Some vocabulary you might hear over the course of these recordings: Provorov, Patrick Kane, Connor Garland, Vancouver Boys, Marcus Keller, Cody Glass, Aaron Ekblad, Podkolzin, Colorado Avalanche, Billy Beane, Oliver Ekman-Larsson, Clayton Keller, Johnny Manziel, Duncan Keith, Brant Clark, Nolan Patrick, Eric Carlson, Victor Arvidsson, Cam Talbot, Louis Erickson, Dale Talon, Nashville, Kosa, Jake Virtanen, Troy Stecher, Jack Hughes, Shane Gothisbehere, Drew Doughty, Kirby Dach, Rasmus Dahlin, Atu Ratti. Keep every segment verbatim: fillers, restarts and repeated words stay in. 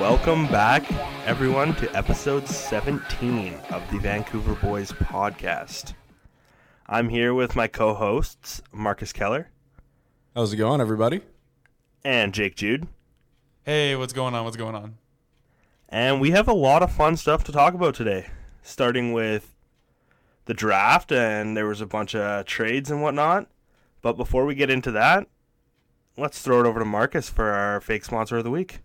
Welcome back, everyone, to episode seventeen of the Vancouver Boys podcast. I'm here with my co-hosts, Marcus Keller. How's it going, everybody? And Jake Jude. Hey, what's going on? What's going on? And we have a lot of fun stuff to talk about today, starting with the draft, and there was a bunch of trades and whatnot. But before we get into that, let's throw it over to Marcus for our fake sponsor of the week.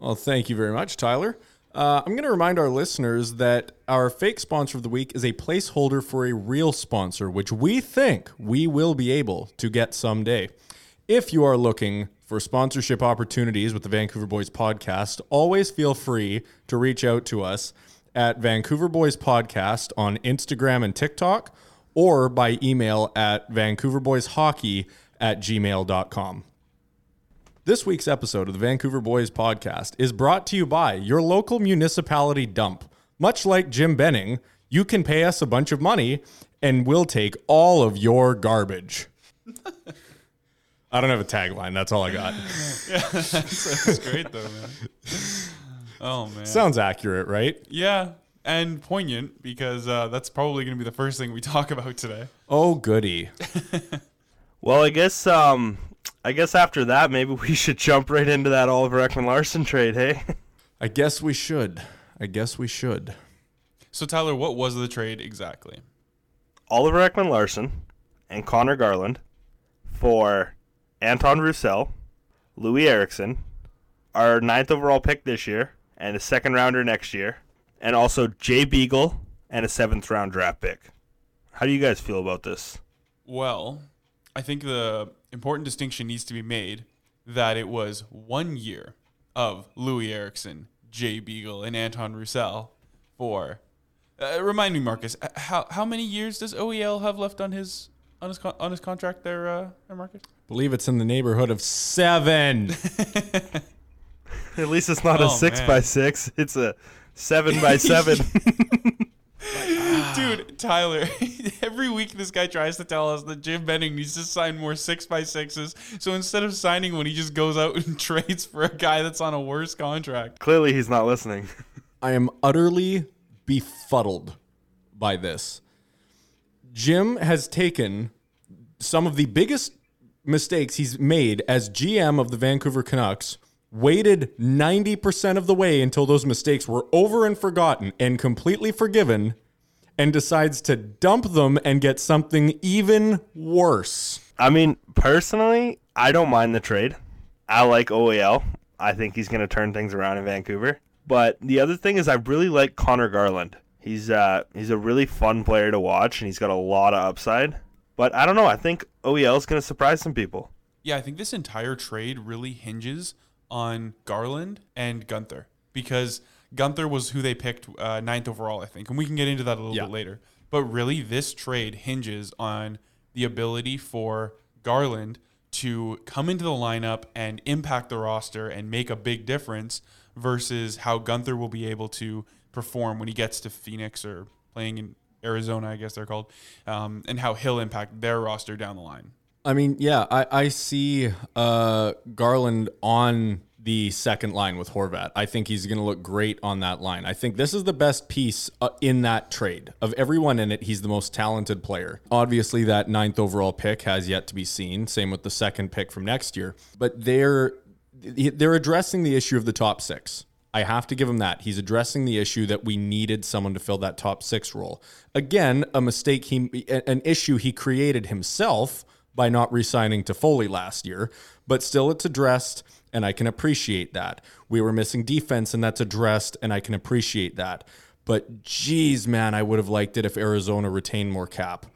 Well, thank you very much, Tyler. Uh, I'm going to remind our listeners that our fake sponsor of the week is a placeholder for a real sponsor, which we think we will be able to get someday. If you are looking for sponsorship opportunities with the Vancouver Boys podcast, always feel free to reach out to us at Vancouver Boys Podcast on Instagram and TikTok, or by email at vancouverboyshockey at gmail dot com. This week's episode of the Vancouver Boys podcast is brought to you by your local municipality dump. Much like Jim Benning, you can pay us a bunch of money and we'll take all of your garbage. I don't have a tagline. That's all I got. Yeah, that's, that's great though, man. Oh, man. Sounds accurate, right? Yeah, and poignant because uh, that's probably going to be the first thing we talk about today. Oh, goody. Well, I guess... um. I guess after that, maybe we should jump right into that Oliver Ekman-Larsson trade, hey? I guess we should. I guess we should. So, Tyler, what was the trade exactly? Oliver Ekman-Larsson and Connor Garland for Anton Roussel, Louis Erickson, our ninth overall pick this year, and a second rounder next year, and also Jay Beagle and a seventh round draft pick. How do you guys feel about this? Well, I think the important distinction needs to be made that it was one year of Louis Erickson, Jay Beagle, and Anton Roussel for. Uh, remind me, Marcus, how how many years does O E L have left on his on his con- on his contract there, uh, there, Marcus? I believe it's in the neighborhood of seven. At least it's not oh, a six man. by six; it's a seven by seven. Dude, Tyler, every week this guy tries to tell us that Jim Benning needs to sign more six by sixes. So instead of signing one, he just goes out and trades for a guy that's on a worse contract. Clearly, he's not listening. I am utterly befuddled by this. Jim has taken some of the biggest mistakes he's made as G M of the Vancouver Canucks, waited ninety percent of the way until those mistakes were over and forgotten and completely forgiven, and decides to dump them and get something even worse. I mean, personally, I don't mind the trade. I like O E L. I think he's going to turn things around in Vancouver. But the other thing is I really like Connor Garland. He's uh, he's a really fun player to watch, and he's got a lot of upside. But I don't know. I think O E L is going to surprise some people. Yeah, I think this entire trade really hinges on Garland and Gunther, because Gunther was who they picked uh, ninth overall, I think, and we can get into that a little yeah. bit later. But really, this trade hinges on the ability for Garland to come into the lineup and impact the roster and make a big difference versus how Gunther will be able to perform when he gets to Phoenix or playing in Arizona, I guess they're called, um, and how he'll impact their roster down the line. I mean, yeah, I, I see uh, Garland on the second line with Horvat. I think he's going to look great on that line. I think this is the best piece uh, in that trade. Of everyone in it, he's the most talented player. Obviously, that ninth overall pick has yet to be seen. Same with the second pick from next year. But they're they're addressing the issue of the top six. I have to give him that. He's addressing the issue that we needed someone to fill that top six role. Again, a mistake he an issue he created himself by not re-signing to Foley last year, but still it's addressed, and I can appreciate that. We were missing defense, and that's addressed, and I can appreciate that. But, geez, man, I would have liked it if Arizona retained more cap.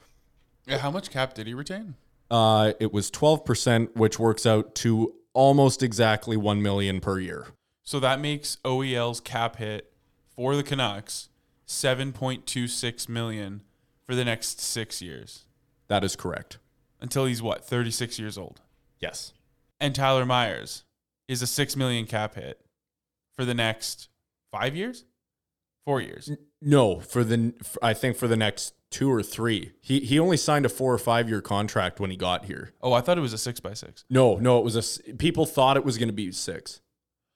Yeah, how much cap did he retain? Uh, it was twelve percent, which works out to almost exactly one million dollars per year. So that makes O E L's cap hit for the Canucks seven point two six million dollars for the next six years. That is correct. Until he's, what, thirty-six years old? Yes. And Tyler Myers is a six million cap hit for the next five years, four years. No, for the I think for the next two or three. He he only signed a four or five year contract when he got here. Oh, I thought it was a six by six. No, no, it was a. People thought it was going to be six.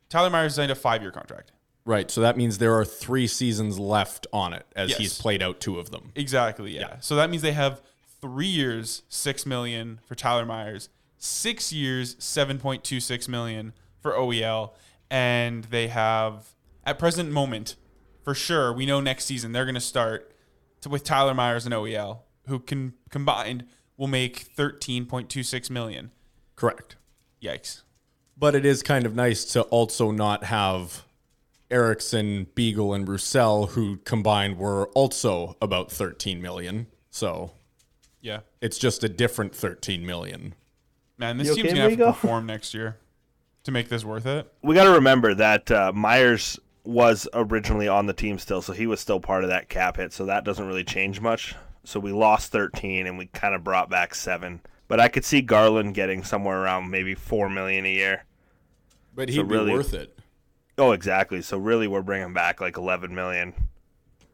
Tyler Myers signed a five year contract. Right, so that means there are three seasons left on it, as yes. he's played out two of them. Exactly, yeah. yeah. So that means they have three years, six million dollars for Tyler Myers, six years, seven point two six million dollars for O E L, and they have, at present moment, for sure, we know next season they're going to start to, with Tyler Myers and O E L, who can combined will make thirteen point two six million dollars. Correct. Yikes. But it is kind of nice to also not have Erickson, Beagle, and Roussel, who combined were also about thirteen million. So, yeah, it's just a different thirteen million. Man, this you team's okay, gonna have Beagle? to perform next year to make this worth it. We got to remember that uh, Myers was originally on the team still, so he was still part of that cap hit. So that doesn't really change much. So we lost thirteen, and we kind of brought back seven. But I could see Garland getting somewhere around maybe four million a year. But he'd so really, be worth it. Oh, exactly. So really, we're bringing back like eleven million.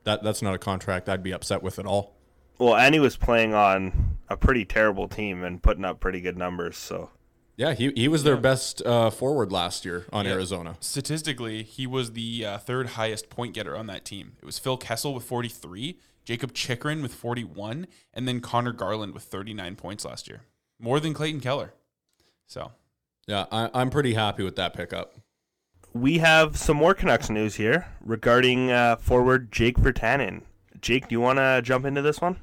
That that's not a contract I'd be upset with at all. Well, and he was playing on a pretty terrible team and putting up pretty good numbers. So yeah, he he was their yeah. best uh, forward last year on yeah. Arizona. Statistically, he was the uh, third highest point getter on that team. It was Phil Kessel with forty-three, Jacob Chychrun with forty-one, and then Connor Garland with thirty-nine points last year, more than Clayton Keller. So yeah, I, I'm pretty happy with that pickup. We have some more Canucks news here regarding uh, forward Jake Virtanen. Jake, do you want to jump into this one?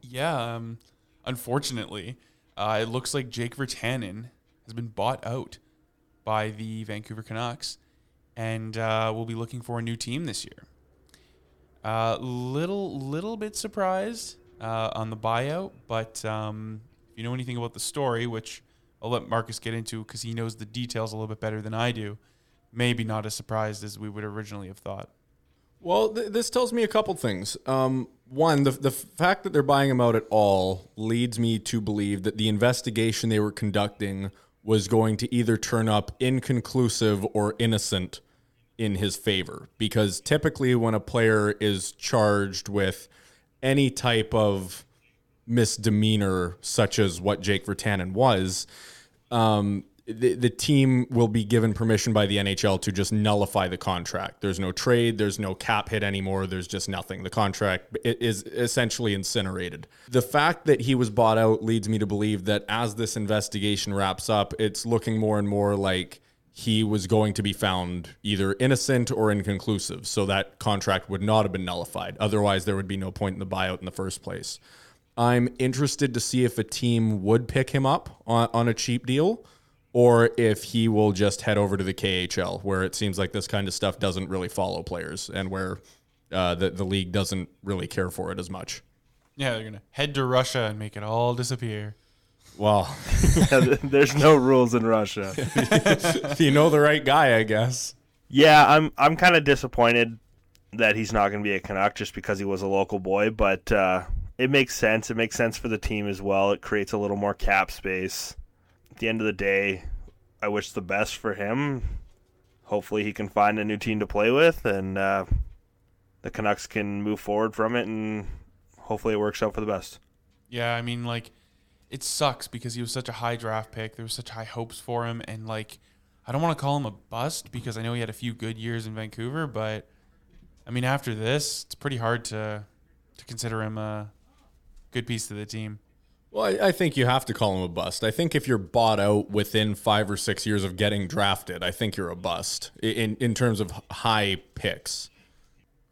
Yeah, um, unfortunately, uh, it looks like Jake Virtanen has been bought out by the Vancouver Canucks, and uh, we'll be looking for a new team this year. Uh, little, little bit surprised uh, on the buyout, but um, if you know anything about the story, which I'll let Marcus get into because he knows the details a little bit better than I do, maybe not as surprised as we would originally have thought. Well, th- this tells me a couple things. Um, one, the, the fact that they're buying him out at all leads me to believe that the investigation they were conducting was going to either turn up inconclusive or innocent in his favor. Because typically when a player is charged with any type of misdemeanor, such as what Jake Virtanen was, um, The, the team will be given permission by the N H L to just nullify the contract. There's no trade. There's no cap hit anymore. There's just nothing. The contract is essentially incinerated. The fact that he was bought out leads me to believe that as this investigation wraps up, it's looking more and more like he was going to be found either innocent or inconclusive. So that contract would not have been nullified. Otherwise, there would be no point in the buyout in the first place. I'm interested to see if a team would pick him up on, on a cheap deal, or if he will just head over to the K H L, where it seems like this kind of stuff doesn't really follow players and where uh, the, the league doesn't really care for it as much. Yeah, they're going to head to Russia and make it all disappear. Well, there's no rules in Russia. You know the right guy, I guess. Yeah, I'm I'm kind of disappointed that he's not going to be a Canuck just because he was a local boy, but uh, it makes sense. It makes sense for the team as well. It creates a little more cap space. At the end of the day, I wish the best for him. Hopefully he can find a new team to play with, and uh, the Canucks can move forward from it, and hopefully it works out for the best. Yeah, I mean, like, it sucks because he was such a high draft pick. There was such high hopes for him, and, like, I don't want to call him a bust because I know he had a few good years in Vancouver, but, I mean, after this, it's pretty hard to, to consider him a good piece to the team. Well, I, I think you have to call him a bust. I think if you're bought out within five or six years of getting drafted, I think you're a bust in, in terms of high picks.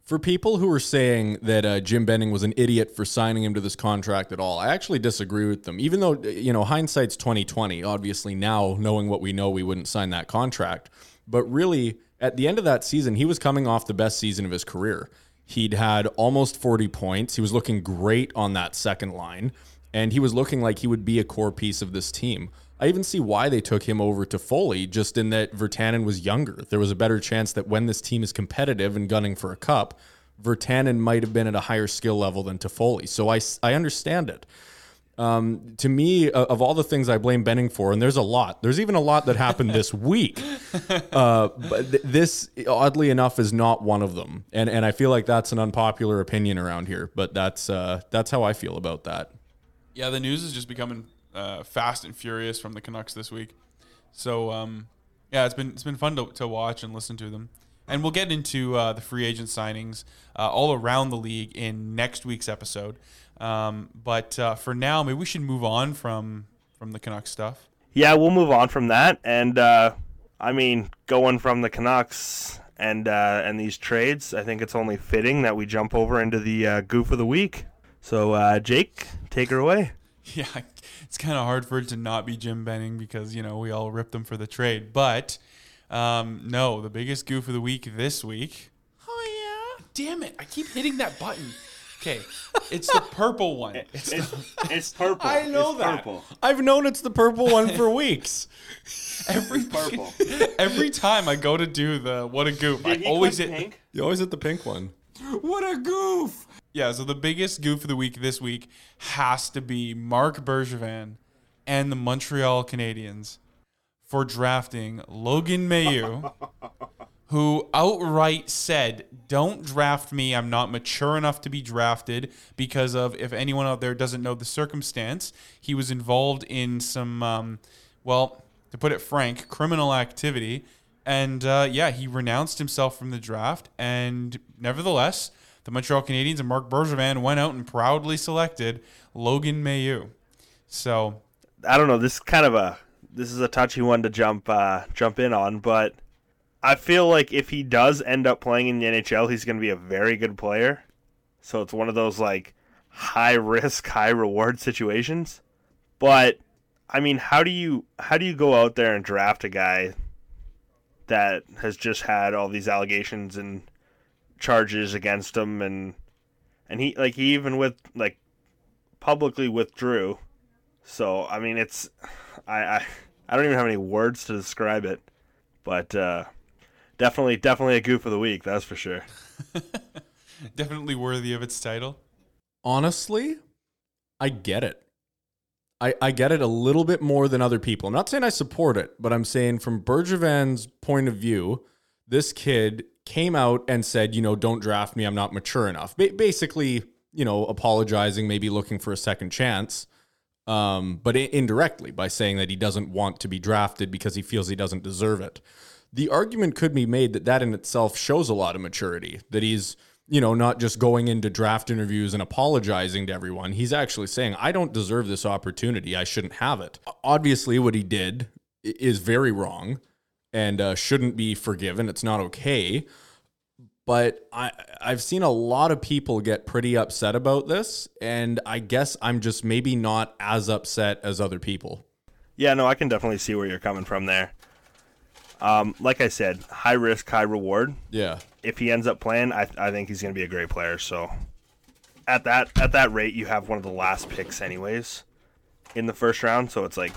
For people who are saying that uh, Jim Benning was an idiot for signing him to this contract at all, I actually disagree with them. Even though, you know, hindsight's twenty twenty, obviously now knowing what we know, we wouldn't sign that contract. But really, at the end of that season, he was coming off the best season of his career. He'd had almost forty points. He was looking great on that second line. And he was looking like he would be a core piece of this team. I even see why they took him over to Foley, just in that Virtanen was younger. There was a better chance that when this team is competitive and gunning for a cup, Virtanen might have been at a higher skill level than Toffoli. So I, I understand it. Um, to me, uh, of all the things I blame Benning for, and there's a lot, there's even a lot that happened this week. Uh, but th- this, oddly enough, is not one of them. And and I feel like that's an unpopular opinion around here, but that's uh, that's how I feel about that. Yeah, the news is just becoming uh, fast and furious from the Canucks this week. So, um, yeah, it's been it's been fun to, to watch and listen to them. And we'll get into uh, the free agent signings uh, all around the league in next week's episode. Um, but uh, for now, maybe we should move on from, from the Canucks stuff. Yeah, we'll move on from that. And, uh, I mean, going from the Canucks and uh, and these trades, I think it's only fitting that we jump over into the uh, goof of the week. So, uh, Jake, take her away. Yeah, it's kind of hard for it to not be Jim Benning because, you know, we all ripped them for the trade. But... Um, no, the biggest goof of the week this week. Oh, yeah. Damn it. I keep hitting that button. Okay. It's the purple one. It's, it's, the, it's purple. I know it's that. Purple. I've known it's the purple one for weeks. Every purple. Every time I go to do the what a goof, Did I always hit pink? The, you always hit the pink one. What a goof. Yeah, so the biggest goof of the week this week has to be Marc Bergevin and the Montreal Canadiens for drafting Logan Mailloux, who outright said, don't draft me. I'm not mature enough to be drafted because of, if anyone out there doesn't know the circumstance, he was involved in some, um, well, to put it frank, criminal activity. And uh, yeah, he renounced himself from the draft. And nevertheless, the Montreal Canadiens and Marc Bergevin went out and proudly selected Logan Mailloux. So, I don't know. This is kind of a... This is a touchy one to jump uh, jump in on, but I feel like if he does end up playing in the N H L, he's going to be a very good player. So it's one of those like high risk, high reward situations. But I mean, how do you how do you go out there and draft a guy that has just had all these allegations and charges against him, and and he like he even with like publicly withdrew. So I mean, it's. I, I I don't even have any words to describe it, but uh, definitely definitely a goof of the week, that's for sure. Definitely worthy of its title. Honestly, I get it. I, I get it a little bit more than other people. I'm not saying I support it, but I'm saying from Bergevin's point of view, this kid came out and said, you know, don't draft me. I'm not mature enough. Ba- basically, you know, apologizing, maybe looking for a second chance. Um, but indirectly by saying that he doesn't want to be drafted because he feels he doesn't deserve it. The argument could be made that that in itself shows a lot of maturity, that he's, you know, not just going into draft interviews and apologizing to everyone. He's actually saying, I don't deserve this opportunity. I shouldn't have it. Obviously, what he did is very wrong and uh, shouldn't be forgiven. It's not okay. But I, I've seen a lot of people get pretty upset about this, and I guess I'm just maybe not as upset as other people. Yeah, no, I can definitely see where you're coming from there. Um, like I said, high risk, high reward. Yeah. If he ends up playing, I, I think he's going to be a great player. So at that at that rate, you have one of the last picks anyways in the first round. So it's like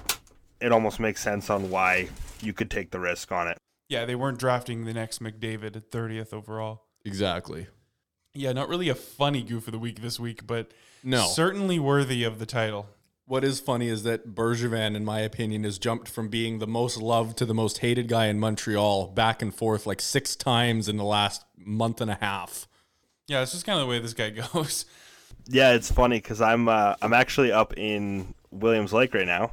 it almost makes sense on why you could take the risk on it. Yeah, they weren't drafting the next McDavid at thirtieth overall. Exactly. Yeah, not really a funny goof of the week this week, but no, certainly worthy of the title. What is funny is that Bergevin, in my opinion, has jumped from being the most loved to the most hated guy in Montreal back and forth like six times in the last month and a half. Yeah, it's just kind of the way this guy goes. Yeah, it's funny because I'm uh, I'm actually up in Williams Lake right now,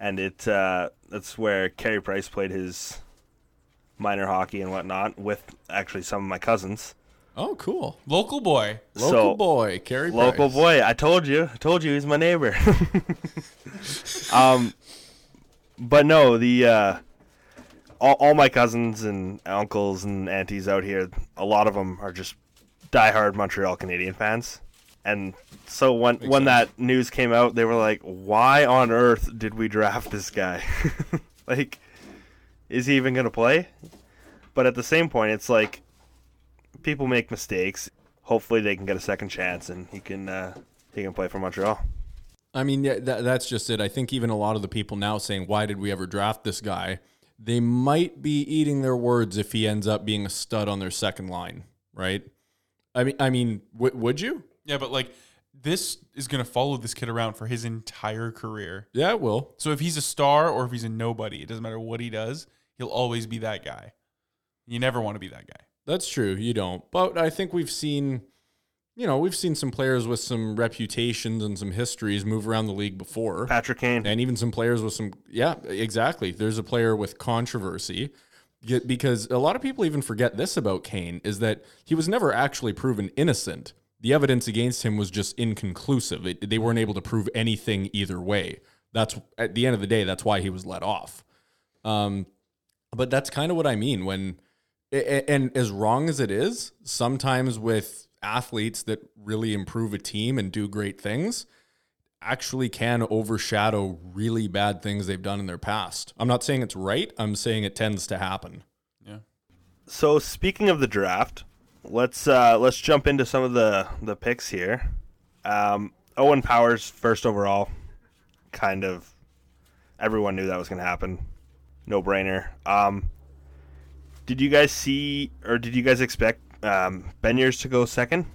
and it uh, that's where Carey Price played his minor hockey and whatnot with actually some of my cousins. Oh, cool. Local boy. Local so, boy. Carey Price. Local boy. I told you. I told you he's my neighbor. um, But no, the uh, all, all my cousins and uncles and aunties out here, a lot of them are just diehard Montreal Canadian fans. And so when, when that news came out, they were like, why on earth did we draft this guy? Like... Is he even going to play? But at the same point, it's like people make mistakes. Hopefully they can get a second chance and he can uh, he can play for Montreal. I mean, yeah, that, that's just it. I think even a lot of the people now saying, why did we ever draft this guy? They might be eating their words if he ends up being a stud on their second line, right? I mean, I mean, w- would you? Yeah, but like this is going to follow this kid around for his entire career. Yeah, it will. So if he's a star or if he's a nobody, it doesn't matter what he does. He'll always be that guy. You never want to be that guy. That's true. You don't. But I think we've seen, you know, we've seen some players with some reputations and some histories move around the league before. Patrick Kane. And even some players with some, yeah, exactly. There's a player with controversy. Because a lot of people even forget this about Kane, is that he was never actually proven innocent. The evidence against him was just inconclusive. It, they weren't able to prove anything either way. That's, at the end of the day, that's why he was let off. Um, but that's kind of what I mean when, and as wrong as it is, sometimes with athletes that really improve a team and do great things, actually can overshadow really bad things they've done in their past. I'm not saying it's right. I'm saying it tends to happen. Yeah. So speaking of the draft, let's uh, let's jump into some of the, the picks here. Um, Owen Powers, first overall, kind of everyone knew that was going to happen. No brainer. Um, did you guys see or did you guys expect um, Beniers to go second?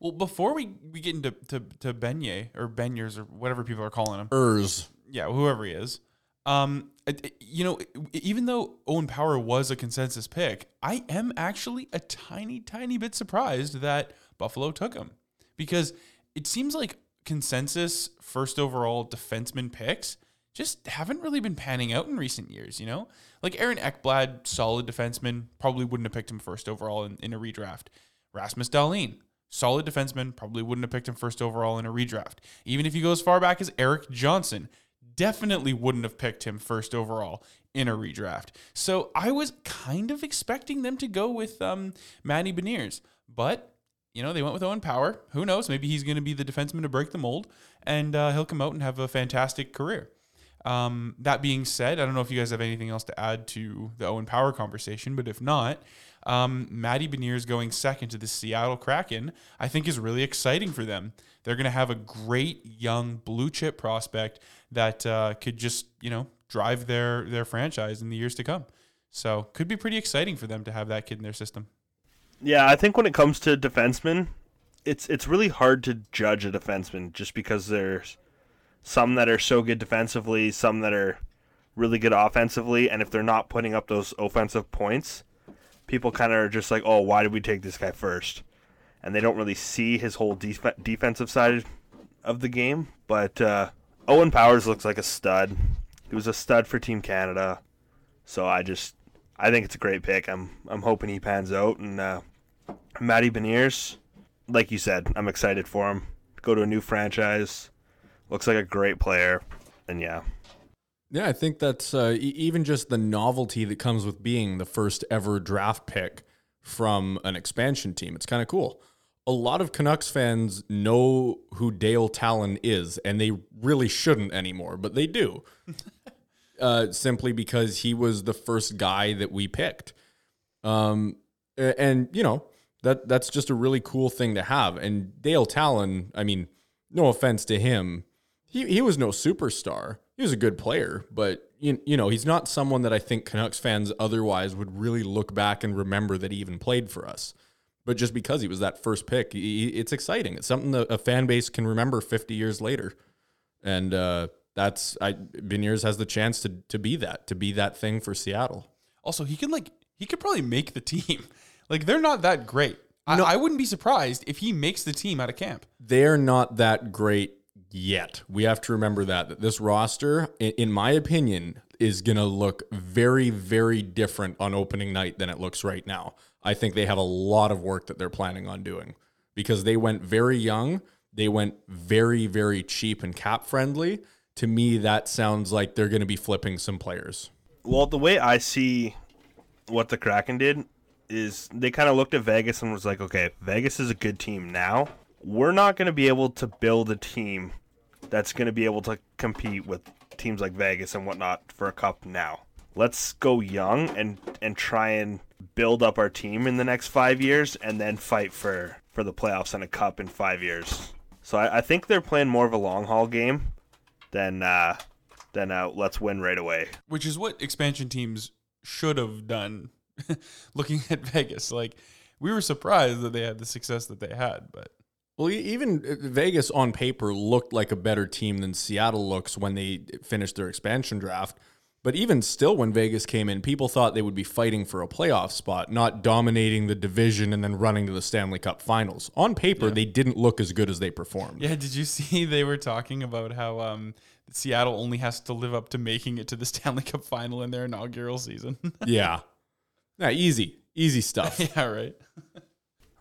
Well, before we, we get into to, to Beignet or Beniers or whatever people are calling him. Ers. Yeah, whoever he is. Um, you know, even though Owen Power was a consensus pick, I am actually a tiny, tiny bit surprised that Buffalo took him. Because it seems like consensus first overall defenseman picks just haven't really been panning out in recent years, you know? Like Aaron Ekblad, solid defenseman, probably wouldn't have picked him first overall in, in a redraft. Rasmus Dahlin. Solid defenseman, probably wouldn't have picked him first overall in a redraft. Even if you go as far back as Eric Johnson, definitely wouldn't have picked him first overall in a redraft. So I was kind of expecting them to go with um, Manny Beniers. But, you know, they went with Owen Power. Who knows? Maybe he's going to be the defenseman to break the mold, and uh, he'll come out and have a fantastic career. Um, that being said, I don't know if you guys have anything else to add to the Owen Power conversation, but if not... Um, Manny Beniers going second to the Seattle Kraken, I think is really exciting for them. They're going to have a great young blue chip prospect that uh, could just, you know, drive their, their franchise in the years to come. So could be pretty exciting for them to have that kid in their system. Yeah, I think when it comes to defensemen, it's it's really hard to judge a defenseman just because there's some that are so good defensively, some that are really good offensively, and if they're not putting up those offensive points, people kind of are just like, oh, why did we take this guy first? And they don't really see his whole def- defensive side of the game. But uh, Owen Powers looks like a stud. He was a stud for Team Canada. So I just, I think it's a great pick. I'm I'm hoping he pans out. And uh, Manny Beniers, like you said, I'm excited for him. Go to a new franchise. Looks like a great player. And yeah. Yeah, I think that's uh, even just the novelty that comes with being the first ever draft pick from an expansion team. It's kind of cool. A lot of Canucks fans know who Dale Talon is, and they really shouldn't anymore, but they do. uh, simply because he was the first guy that we picked. Um, and, you know, that that's just a really cool thing to have. And Dale Talon, I mean, no offense to him, he, he was no superstar. He was a good player, but you, you know, he's not someone that I think Canucks fans otherwise would really look back and remember that he even played for us. But just because he was that first pick, he, it's exciting. It's something that a fan base can remember fifty years later. And uh, that's I Beniers has the chance to to be that, to be that thing for Seattle. Also, he can like he could probably make the team. Like they're not that great. No, I, I wouldn't be surprised if he makes the team out of camp. They're not that great. Yet we have to remember that, that this roster, in my opinion, is going to look very, very different on opening night than it looks right now. I think they have a lot of work that they're planning on doing because they went very young. They went very, very cheap and cap friendly. To me, that sounds like they're going to be flipping some players. Well, the way I see what the Kraken did is they kind of looked at Vegas and was like, okay, Vegas is a good team now. We're not going to be able to build a team that's going to be able to compete with teams like Vegas and whatnot for a cup now. Let's go young and, and try and build up our team in the next five years and then fight for, for the playoffs and a cup in five years. So I, I think they're playing more of a long haul game than, uh, than uh, let's win right away. Which is what expansion teams should have done looking at Vegas. Like, we were surprised that they had the success that they had, but... Well, even Vegas on paper looked like a better team than Seattle looks when they finished their expansion draft. But even still, when Vegas came in, people thought they would be fighting for a playoff spot, not dominating the division and then running to the Stanley Cup Finals. On paper, yeah. they didn't look as good as they performed. Yeah, did you see they were talking about how um, Seattle only has to live up to making it to the Stanley Cup Final in their inaugural season? yeah. yeah. Easy. Easy stuff. yeah, right.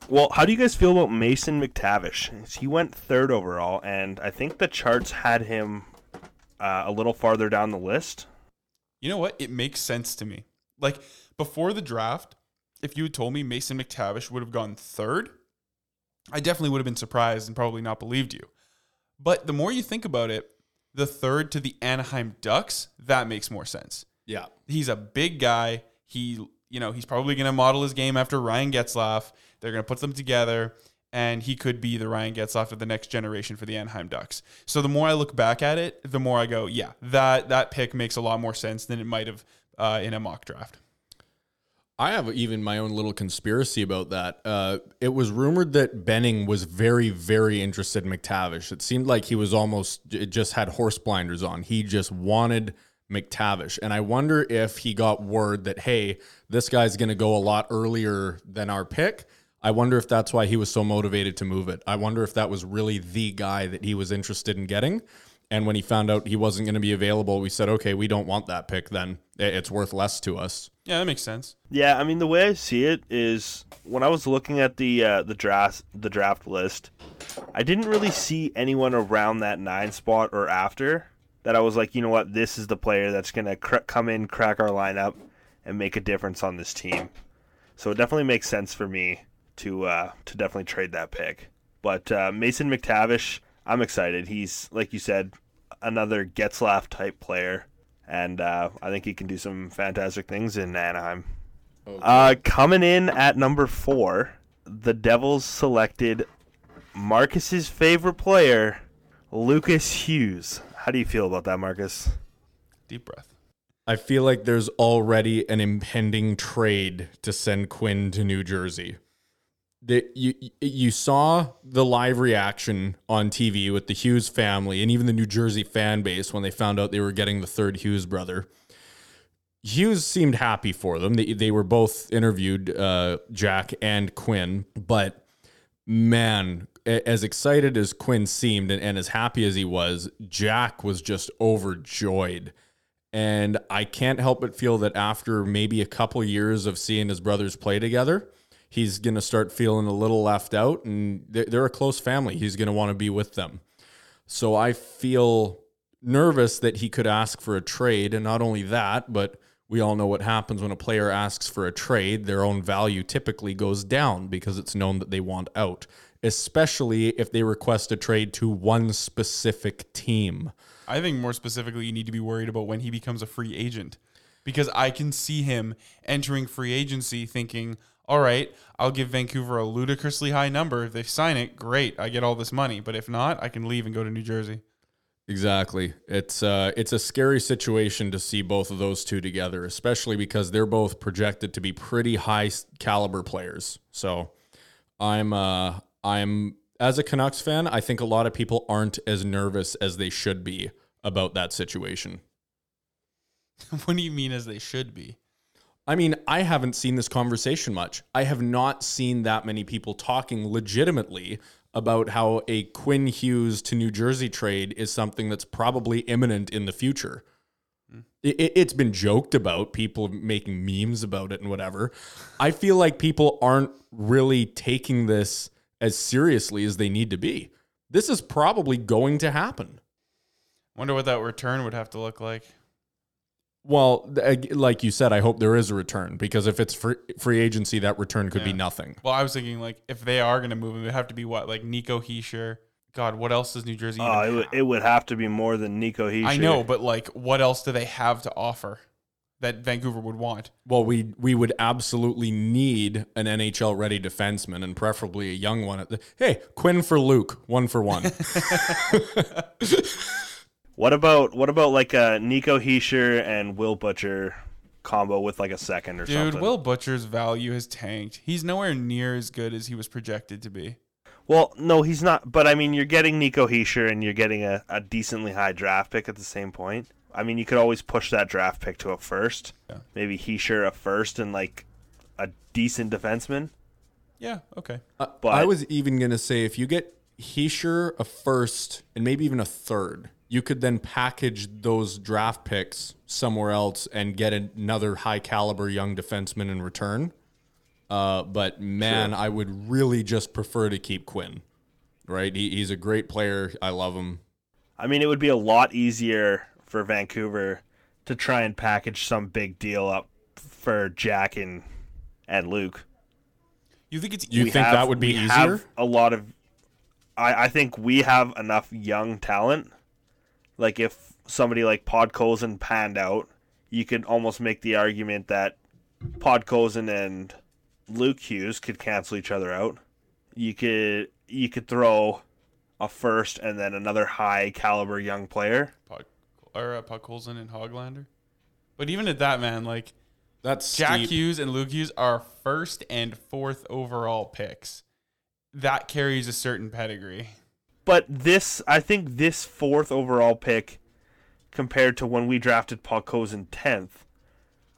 Well, how do you guys feel about Mason McTavish? He went third overall, and I think the charts had him uh, a little farther down the list. You know what? It makes sense to me. Like, before the draft, if you had told me Mason McTavish would have gone third, I definitely would have been surprised and probably not believed you. But the more you think about it, the third to the Anaheim Ducks, that makes more sense. Yeah. He's a big guy. He, you know, he's probably going to model his game after Ryan Getzlaf. They're going to put them together, and he could be the Ryan Getzlaf of the next generation for the Anaheim Ducks. So the more I look back at it, the more I go, yeah, that that pick makes a lot more sense than it might have uh, in a mock draft. I have even my own little conspiracy about that. Uh, it was rumored that Benning was very, very interested in McTavish. It seemed like he was almost it just had horse blinders on. He just wanted McTavish. And I wonder if he got word that, hey, this guy's going to go a lot earlier than our pick. I wonder if that's why he was so motivated to move it. I wonder if that was really the guy that he was interested in getting. And when he found out he wasn't going to be available, we said, okay, we don't want that pick then. It's worth less to us. Yeah, that makes sense. Yeah, I mean, the way I see it is when I was looking at the uh, the draft the draft list, I didn't really see anyone around that nine spot or after that I was like, you know what, this is the player that's going to cr- come in, crack our lineup, and make a difference on this team. So it definitely makes sense for me to uh, to definitely trade that pick. But uh, Mason McTavish, I'm excited. He's, like you said, another Getzlaf-type player, and uh, I think he can do some fantastic things in Anaheim. Okay. Uh, coming in at number four, the Devils selected Marcus's favorite player, Lucas Hughes. How do you feel about that, Marcus? Deep breath. I feel like there's already an impending trade to send Quinn to New Jersey. The, you you saw the live reaction on T V with the Hughes family and even the New Jersey fan base when they found out they were getting the third Hughes brother. Hughes seemed happy for them. They, they were both interviewed, uh, Jack and Quinn. But, man, as excited as Quinn seemed and, and as happy as he was, Jack was just overjoyed. And I can't help but feel that after maybe a couple years of seeing his brothers play together, he's going to start feeling a little left out, and they're a close family. He's going to want to be with them. So I feel nervous that he could ask for a trade, and not only that, but we all know what happens when a player asks for a trade. Their own value typically goes down because it's known that they want out, especially if they request a trade to one specific team. I think more specifically, you need to be worried about when he becomes a free agent, because I can see him entering free agency thinking, all right, I'll give Vancouver a ludicrously high number. If they sign it, great. I get all this money. But if not, I can leave and go to New Jersey. Exactly. It's uh, it's a scary situation to see both of those two together, especially because they're both projected to be pretty high caliber players. So I'm uh, I'm as a Canucks fan, I think a lot of people aren't as nervous as they should be about that situation. What do you mean as they should be? I mean, I haven't seen this conversation much. I have not seen that many people talking legitimately about how a Quinn Hughes to New Jersey trade is something that's probably imminent in the future. Mm. It, it's been joked about, people making memes about it and whatever. I feel like people aren't really taking this as seriously as they need to be. This is probably going to happen. Wonder what that return would have to look like. Well, like you said, I hope there is a return, because if it's free, free agency, that return could yeah. be nothing. Well, I was thinking, like, if they are going to move him, it would have to be what? Like Nico Hischier. God, what else does New Jersey even uh, have? It would, it would have to be more than Nico Hischier. I know, but, like, what else do they have to offer that Vancouver would want? Well, we we would absolutely need an N H L-ready defenseman, and preferably a young one. At the, hey, Quinn for Luke, one for one. What about what about like a Nico Hischier and Will Butcher combo with like a second or Dude, something? Dude, Will Butcher's value has tanked. He's nowhere near as good as he was projected to be. Well, no, he's not. But, I mean, you're getting Nico Hischier and you're getting a, a decently high draft pick at the same point. I mean, you could always push that draft pick to a first. Yeah. Maybe Hischier a first and, like, a decent defenseman. Yeah, okay. Uh, but I was even going to say, if you get Hischier a first and maybe even a third, you could then package those draft picks somewhere else and get another high-caliber young defenseman in return. Uh, but, man, sure. I would really just prefer to keep Quinn, right? He, he's a great player. I love him. I mean, it would be a lot easier for Vancouver to try and package some big deal up for Jack and, and Luke. You think it's you think have, that would be we easier? Have a lot of, I, I think we have enough young talent. Like, if somebody like Podkolzin panned out, you could almost make the argument that Podkolzin and Luke Hughes could cancel each other out. You could you could throw a first and then another high caliber young player. Pod, or uh, Podkolzin and Hoglander. But even at that, man, like that's Jack steep. Hughes and Luke Hughes are first and fourth overall picks. That carries a certain pedigree. But this, I think this fourth overall pick compared to when we drafted Podkolzin tenth,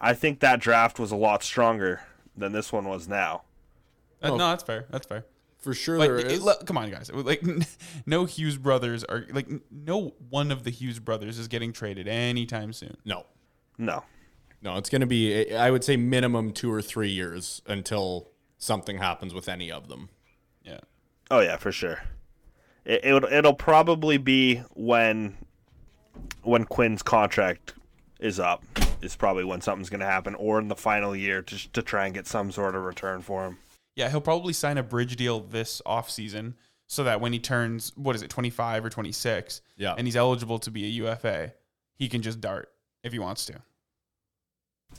I think that draft was a lot stronger than this one was now. Uh, oh. No, that's fair. That's fair. For sure like, there it, is. It, come on, guys. Like, no Hughes brothers are, like, no one of the Hughes brothers is getting traded anytime soon. No. No. No, it's going to be, I would say, minimum two or three years until something happens with any of them. Yeah. Oh, yeah, for sure. It, it'll, it'll probably be when when Quinn's contract is up is probably when something's going to happen, or in the final year to to try and get some sort of return for him. Yeah, he'll probably sign a bridge deal this offseason so that when he turns, what is it, twenty-five or twenty-six, yeah, and he's eligible to be a U F A, he can just dart if he wants to.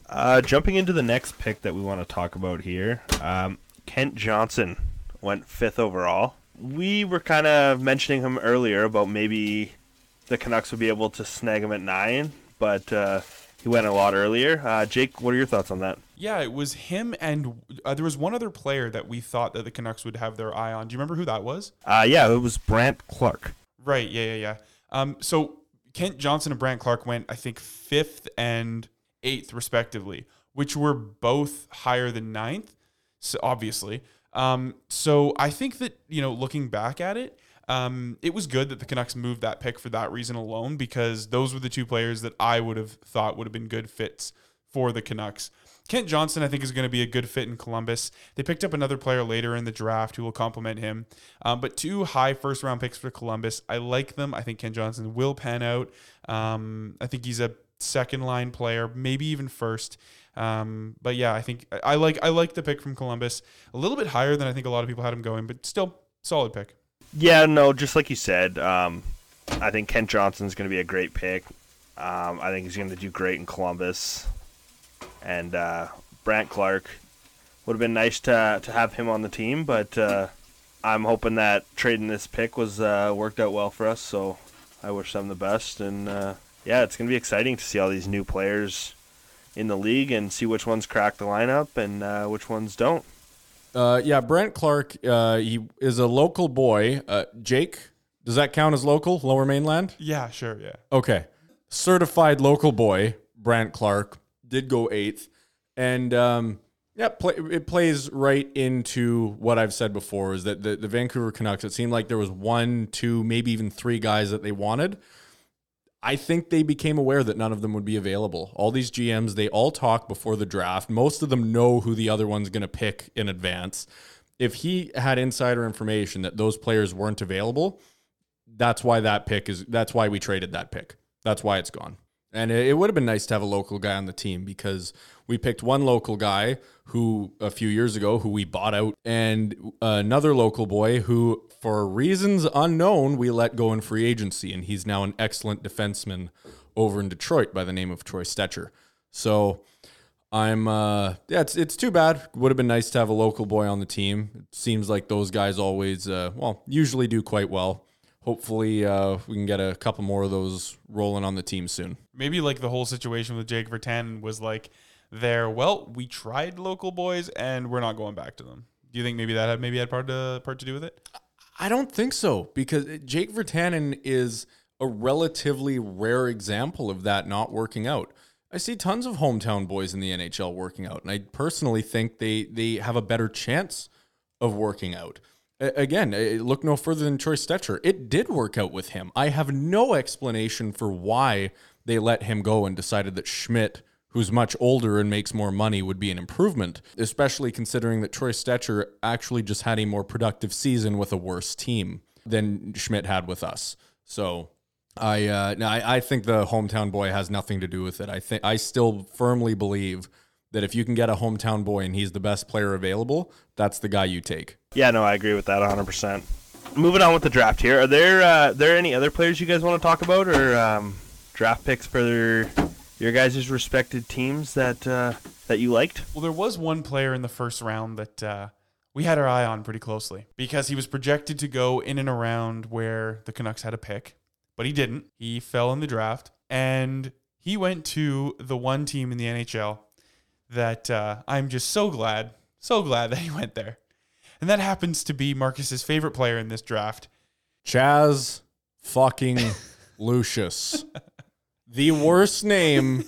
Uh, jumping into the next pick that we want to talk about here, um, Kent Johnson went fifth overall. We were kind of mentioning him earlier about maybe the Canucks would be able to snag him at nine, but uh, he went a lot earlier. Uh, Jake, what are your thoughts on that? Yeah, it was him and uh, there was one other player that we thought that the Canucks would have their eye on. Do you remember who that was? Uh, yeah, it was Brant Clark. Right, yeah, yeah, yeah. Um, so Kent Johnson and Brant Clark went, I think, fifth and eighth, respectively, which were both higher than ninth, so obviously. Um, so I think that, you know, looking back at it, um, it was good that the Canucks moved that pick for that reason alone, because those were the two players that I would have thought would have been good fits for the Canucks. Kent Johnson, I think, is going to be a good fit in Columbus. They picked up another player later in the draft who will complement him. Um, but two high first-round picks for Columbus. I like them. I think Kent Johnson will pan out. Um, I think he's a second-line player, maybe even first. Um, but yeah, I think I like I like the pick from Columbus. A little bit higher than I think a lot of people had him going, but still solid pick. Yeah, no, just like you said, um, I think Kent Johnson's going to be a great pick. Um, I think he's going to do great in Columbus. And uh, Brant Clark would have been nice to to have him on the team, but uh, I'm hoping that trading this pick was uh, worked out well for us. So I wish them the best. And uh, yeah, it's going to be exciting to see all these new players in the league and see which ones crack the lineup and uh, which ones don't. Uh, yeah, Brant Clark, uh, he is a local boy. Uh, Jake, does that count as local, Lower Mainland? Yeah, sure, yeah. Okay. Certified local boy, Brant Clark, did go eighth. And, um, yeah, play, it plays right into what I've said before, is that the, the Vancouver Canucks, it seemed like there was one, two, maybe even three guys that they wanted. I think they became aware that none of them would be available. All these G Ms, they all talk before the draft. Most of them know who the other one's going to pick in advance. If he had insider information that those players weren't available, that's why that pick is, that's why we traded that pick. That's why it's gone. And it would have been nice to have a local guy on the team, because we picked one local guy who a few years ago, who we bought out, and another local boy who, for reasons unknown, we let go in free agency. And he's now an excellent defenseman over in Detroit by the name of Troy Stecher. So I'm, uh, yeah, it's, it's too bad. Would have been nice to have a local boy on the team. It seems like those guys always, uh, well, usually do quite well. Hopefully uh, we can get a couple more of those rolling on the team soon. Maybe like the whole situation with Jake Virtanen was like, there, well, we tried local boys and we're not going back to them. Do you think maybe that had maybe had part to, part to do with it? I don't think so, because Jake Virtanen is a relatively rare example of that not working out. I see tons of hometown boys in the N H L working out, and I personally think they they have a better chance of working out. Again, look no further than Troy Stecher. It did work out with him. I have no explanation for why they let him go and decided that Schmidt, who's much older and makes more money, would be an improvement, especially considering that Troy Stecher actually just had a more productive season with a worse team than Schmidt had with us. So I, uh, I, I think the hometown boy has nothing to do with it. I think I still firmly believe that if you can get a hometown boy and he's the best player available, that's the guy you take. Yeah, no, I agree with that one hundred percent. Moving on with the draft here. Are there uh, there any other players you guys want to talk about, or um, draft picks for their, your guys' respected teams that uh, that you liked? Well, there was one player in the first round that uh, we had our eye on pretty closely because he was projected to go in and around where the Canucks had a pick, but he didn't. He fell in the draft, and he went to the one team in the N H L that uh, I'm just so glad, so glad that he went there. And that happens to be Marcus's favorite player in this draft. Chaz fucking Lucius. The worst name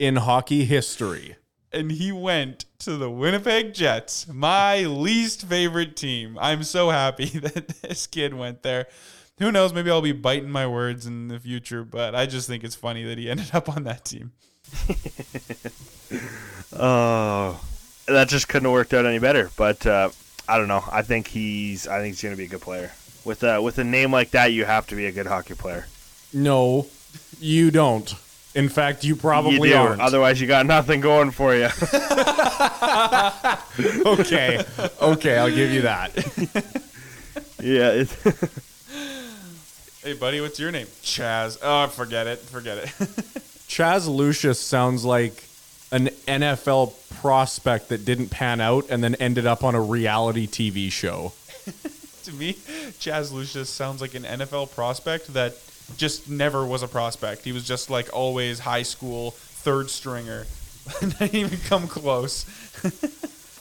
in hockey history. And he went to the Winnipeg Jets, my least favorite team. I'm so happy that this kid went there. Who knows, maybe I'll be biting my words in the future, but I just think it's funny that he ended up on that team. Oh, that just couldn't have worked out any better. But uh, I don't know. I think he's. I think he's going to be a good player. With a with a name like that, you have to be a good hockey player. No, you don't. In fact, you probably you aren't. Otherwise, you got nothing going for you. okay, okay, I'll give you that. Yeah. Hey, buddy, what's your name? Chaz. Oh, forget it. Forget it. Chaz Lucius sounds like an N F L prospect that didn't pan out and then ended up on a reality T V show. To me, Chaz Lucius sounds like an N F L prospect that just never was a prospect. He was just like always high school third stringer. Didn't even come close.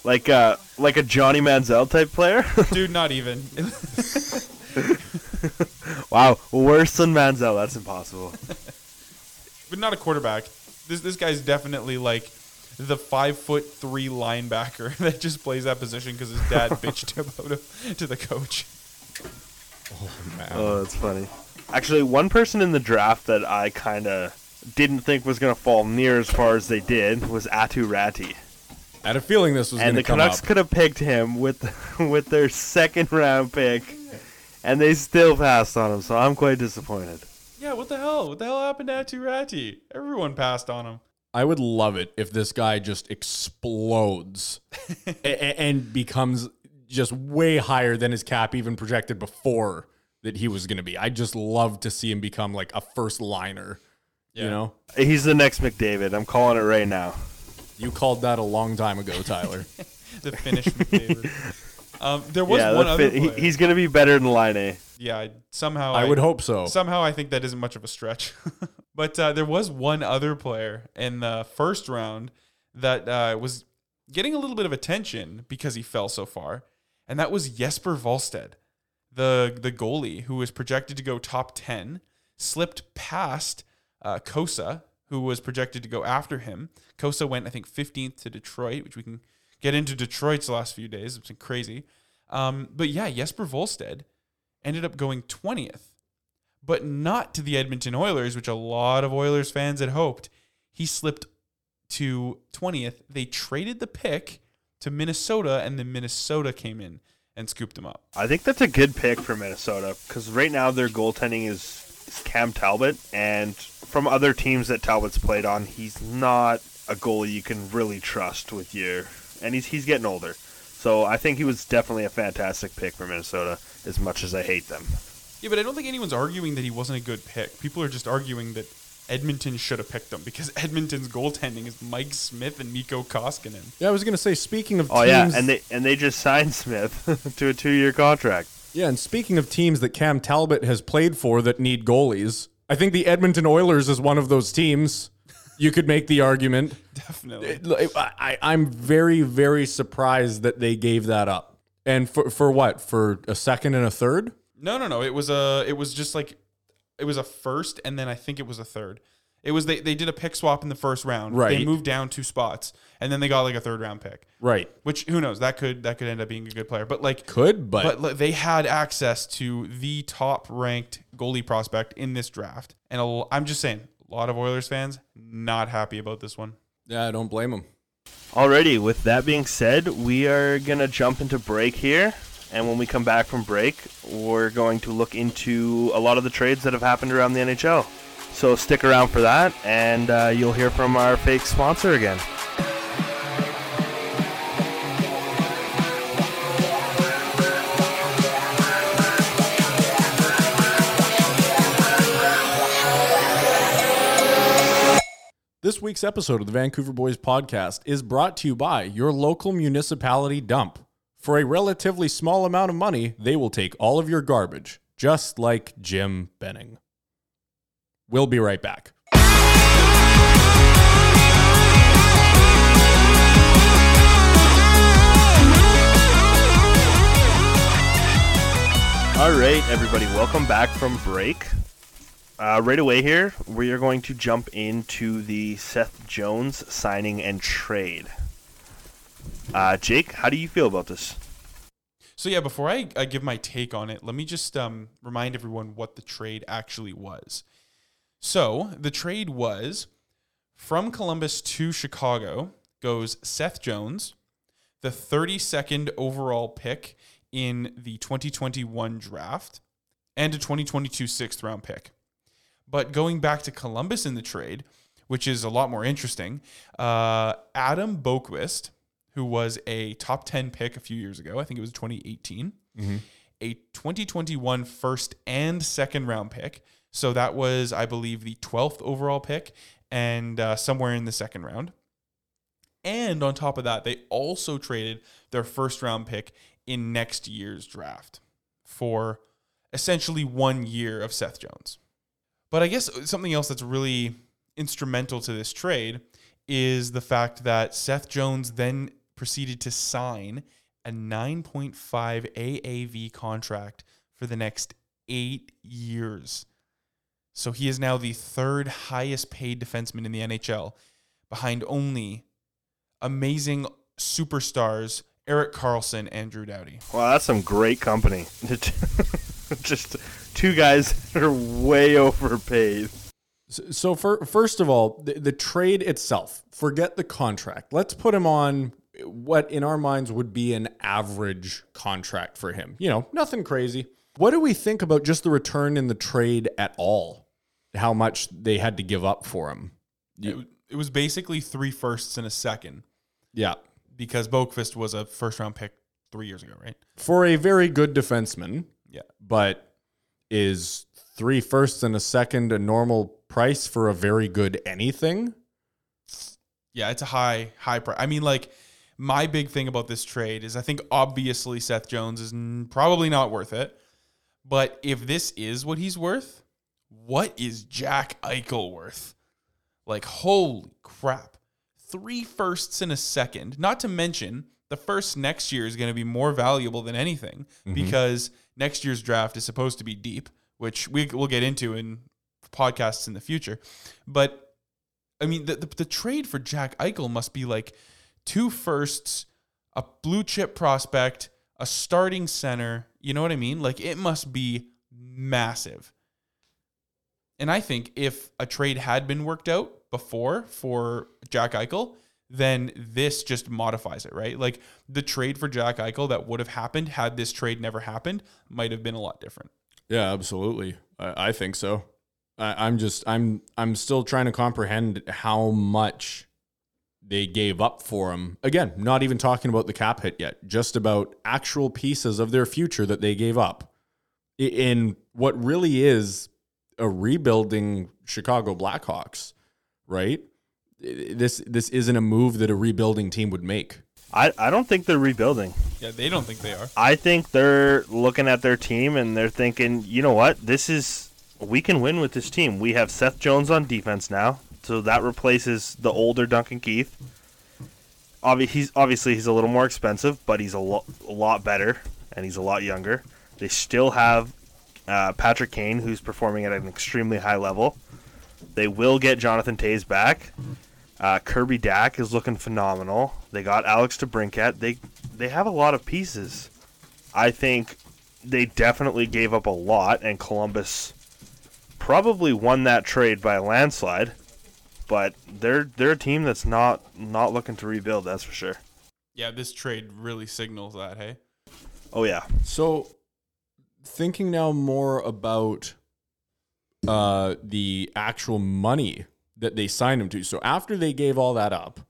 like uh, like a Johnny Manziel type player? Dude, not even. Wow, worse than Manziel. That's impossible. But not a quarterback. This this guy's definitely like the five foot three linebacker that just plays that position because his dad bitched about him to the coach. Oh man. Oh, that's funny. Actually, one person in the draft that I kind of didn't think was going to fall near as far as they did was Atu Ratti. I had a feeling this was going to come up. And the Canucks could have picked him with with their second round pick, and they still passed on him. So I'm quite disappointed. Yeah, what the hell? What the hell happened to Atu Ratti? Everyone passed on him. I would love it if this guy just explodes and, and becomes just way higher than his cap even projected before that he was going to be. I just love to see him become like a first liner, yeah. You know? He's the next McDavid. I'm calling it right now. You called that a long time ago, Tyler. The Finnish McDavid. Um, there was yeah, one other fit, player. He's going to be better than Line A. Yeah, somehow. I, I would hope so. Somehow I think that isn't much of a stretch. But uh, there was one other player in the first round that uh, was getting a little bit of attention because he fell so far, and that was Jesper Volstead, the, the goalie who was projected to go top ten, slipped past uh, Kosa, who was projected to go after him. Kosa went, I think, fifteenth to Detroit, which we can get into Detroit's last few days. It's been crazy. Um, but yeah, Jesper Volstead ended up going twentieth, but not to the Edmonton Oilers, which a lot of Oilers fans had hoped. He slipped to twentieth. They traded the pick to Minnesota, and then Minnesota came in and scooped him up. I think that's a good pick for Minnesota because right now their goaltending is Cam Talbot, and from other teams that Talbot's played on, he's not a goalie you can really trust with your... And he's he's getting older. So I think he was definitely a fantastic pick for Minnesota, as much as I hate them. Yeah, but I don't think anyone's arguing that he wasn't a good pick. People are just arguing that Edmonton should have picked him because Edmonton's goaltending is Mike Smith and Mikko Koskinen. Yeah, I was going to say, speaking of oh, teams... Oh, yeah, and they, and they just signed Smith to a two-year contract. Yeah, and speaking of teams that Cam Talbot has played for that need goalies, I think the Edmonton Oilers is one of those teams. You could make the argument. Definitely. I, I, I'm very, very surprised that they gave that up. And for for what? For a second and a third? No, no, no. It was a. It was just like, it was a first, and then I think it was a third. It was they they did a pick swap in the first round. Right. They moved down two spots, and then they got like a third round pick. Right. Which, who knows, that could that could end up being a good player, but like could but but they had access to the top ranked goalie prospect in this draft, and a, I'm just saying, a lot of Oilers fans not happy about this one. Yeah, I don't blame them. Alrighty, with that being said, we are gonna jump into break here. And when we come back from break, we're going to look into a lot of the trades that have happened around the N H L. So stick around for that, and uh, you'll hear from our fake sponsor again. This week's episode of the Vancouver Boys podcast is brought to you by your local municipality dump. For a relatively small amount of money, they will take all of your garbage, just like Jim Benning. We'll be right back. All right, everybody, welcome back from break. Uh, right away here, we are going to jump into the Seth Jones signing and trade. Uh, Jake, how do you feel about this? So yeah, before I, I give my take on it, let me just um, remind everyone what the trade actually was. So the trade was, from Columbus to Chicago goes Seth Jones, the thirty-second overall pick in the twenty twenty-one draft, and a twenty twenty-two sixth round pick. But going back to Columbus in the trade, which is a lot more interesting, uh, Adam Boqvist, who was a top ten pick a few years ago. I think it was twenty eighteen. Mm-hmm. A twenty twenty-one first and second round pick. So that was, I believe, the twelfth overall pick, and uh, somewhere in the second round. And on top of that, they also traded their first round pick in next year's draft for essentially one year of Seth Jones. But I guess something else that's really instrumental to this trade is the fact that Seth Jones then proceeded to sign a nine point five A A V contract for the next eight years. So he is now the third highest paid defenseman in the N H L, behind only amazing superstars Eric Carlson and Drew Doughty. Wow, that's some great company. Just two guys that are way overpaid. So for, first of all, the, the trade itself, forget the contract. Let's put him on what in our minds would be an average contract for him. You know, nothing crazy. What do we think about just the return in the trade at all? How much they had to give up for him? It, it was basically three firsts and a second. Yeah. Because Boqvist was a first round pick three years ago, right? For a very good defenseman. Yeah. But is three firsts and a second a normal price for a very good anything? Yeah, it's a high, high price. I mean, like, my big thing about this trade is I think obviously Seth Jones is n- probably not worth it. But if this is what he's worth, what is Jack Eichel worth? Like, holy crap. Three firsts and a second. Not to mention, the first next year is going to be more valuable than anything, mm-hmm. because next year's draft is supposed to be deep, which we, we'll get into in podcasts in the future. But I mean, the, the the trade for Jack Eichel must be like two firsts, a blue chip prospect, a starting center. You know what I mean? Like, it must be massive. And I think if a trade had been worked out before for Jack Eichel, then this just modifies it, right? Like, the trade for Jack Eichel that would have happened had this trade never happened might have been a lot different. Yeah, absolutely. I, I think so. I, I'm just, I'm, I'm still trying to comprehend how much they gave up for him. Again, not even talking about the cap hit yet, just about actual pieces of their future that they gave up in what really is a rebuilding Chicago Blackhawks, right? This this isn't a move that a rebuilding team would make. I, I don't think they're rebuilding. Yeah, they don't think they are. I think they're looking at their team and they're thinking, you know what? This is, we can win with this team. We have Seth Jones on defense now, so that replaces the older Duncan Keith. obvi- he's, obviously he's a little more expensive, but he's a, lo- a lot better, and he's a lot younger. They still have uh, Patrick Kane, who's performing at an extremely high level. They will get Jonathan Toews back. Uh, Kirby Dach is looking phenomenal. They got Alex DeBrincat. They they have a lot of pieces. I think they definitely gave up a lot, and Columbus probably won that trade by a landslide. But they're they're a team that's not not looking to rebuild, that's for sure. Yeah, this trade really signals that, hey? Oh, yeah. So, thinking now more about uh, the actual money that they signed him to. So, after they gave all that up,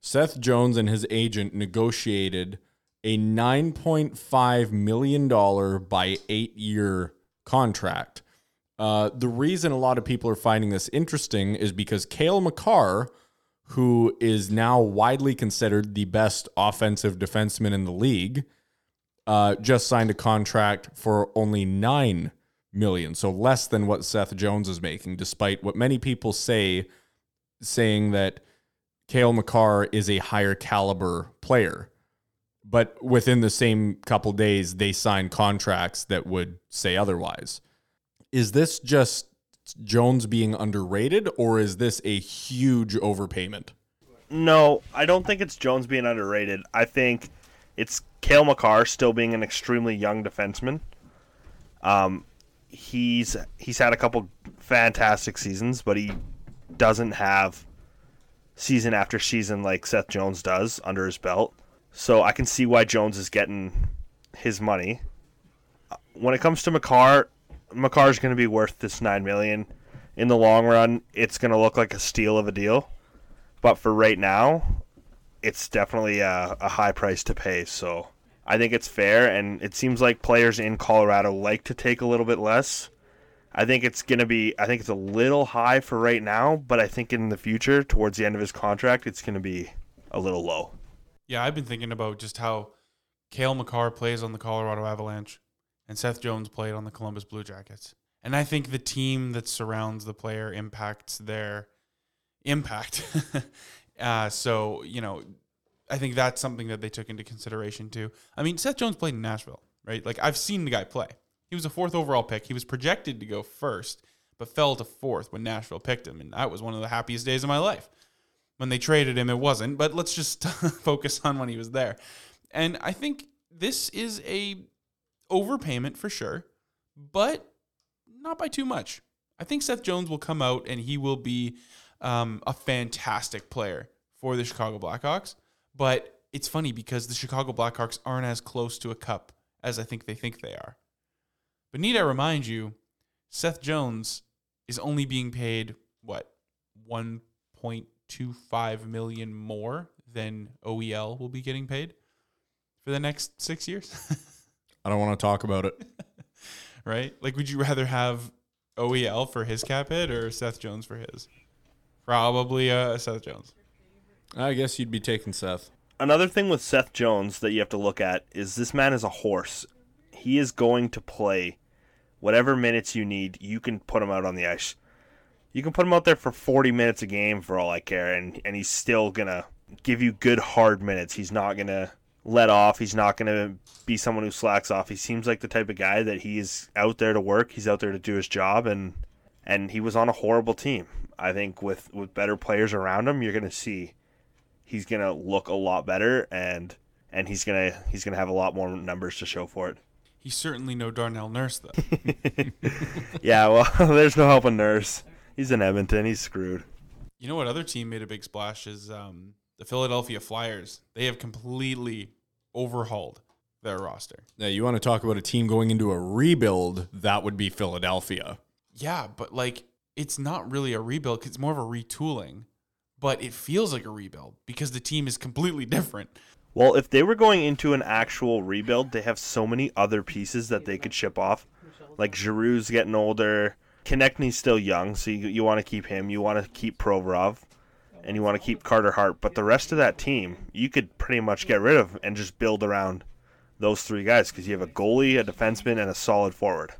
Seth Jones and his agent negotiated a nine point five million dollars by eight-year contract. Uh, the reason a lot of people are finding this interesting is because Cale Makar, who is now widely considered the best offensive defenseman in the league, uh, just signed a contract for only nine million dollars, so less than what Seth Jones is making, despite what many people say, saying that Cale Makar is a higher caliber player. But within the same couple days, they signed contracts that would say otherwise. Is this just Jones being underrated, or is this a huge overpayment? No, I don't think it's Jones being underrated. I think it's Cale Makar still being an extremely young defenseman. Um, he's he's had a couple fantastic seasons, but he doesn't have season after season like Seth Jones does under his belt. So I can see why Jones is getting his money. When it comes to Makar, Makar's going to be worth this nine million dollars. In the long run, it's going to look like a steal of a deal. But for right now, it's definitely a, a high price to pay. So I think it's fair, and it seems like players in Colorado like to take a little bit less. I think it's going to be, I think it's a little high for right now, but I think in the future, towards the end of his contract, it's going to be a little low. Yeah, I've been thinking about just how Cale Makar plays on the Colorado Avalanche and Seth Jones played on the Columbus Blue Jackets. And I think the team that surrounds the player impacts their impact. uh, so, you know, I think that's something that they took into consideration too. I mean, Seth Jones played in Nashville, right? Like, I've seen the guy play. He was a fourth overall pick. He was projected to go first, but fell to fourth when Nashville picked him. And that was one of the happiest days of my life. When they traded him, it wasn't, but let's just focus on when he was there. And I think this is a overpayment for sure, but not by too much. I think Seth Jones will come out and he will be um, a fantastic player for the Chicago Blackhawks. But it's funny because the Chicago Blackhawks aren't as close to a cup as I think they think they are. But need I remind you, Seth Jones is only being paid, what, one point two five million more than O E L will be getting paid for the next six years. I don't want to talk about it. Right? Like, would you rather have O E L for his cap hit or Seth Jones for his? Probably uh, Seth Jones. I guess you'd be taking Seth. Another thing with Seth Jones that you have to look at is this man is a horse. He is going to play whatever minutes you need. You can put him out on the ice. You can put him out there for forty minutes a game for all I care, and, and he's still going to give you good, hard minutes. He's not going to let off. He's not going to be someone who slacks off. He seems like the type of guy that he is out there to work. He's out there to do his job, and and he was on a horrible team. I think with, with better players around him, you're going to see he's going to look a lot better, and and he's going to he's going to have a lot more numbers to show for it. He's certainly no Darnell Nurse, though. Yeah, well, there's no helping Nurse. He's in Edmonton. He's screwed. You know what other team made a big splash is um, the Philadelphia Flyers. They have completely overhauled their roster. Now, you want to talk about a team going into a rebuild, that would be Philadelphia. Yeah, but like it's not really a rebuild because it's more of a retooling, but it feels like a rebuild because the team is completely different. Well, if they were going into an actual rebuild, they have so many other pieces that they could ship off. Like Giroux's getting older. Konechny's still young, so you, you want to keep him. You want to keep Provorov, and you want to keep Carter Hart. But the rest of that team, you could pretty much get rid of and just build around those three guys because you have a goalie, a defenseman, and a solid forward.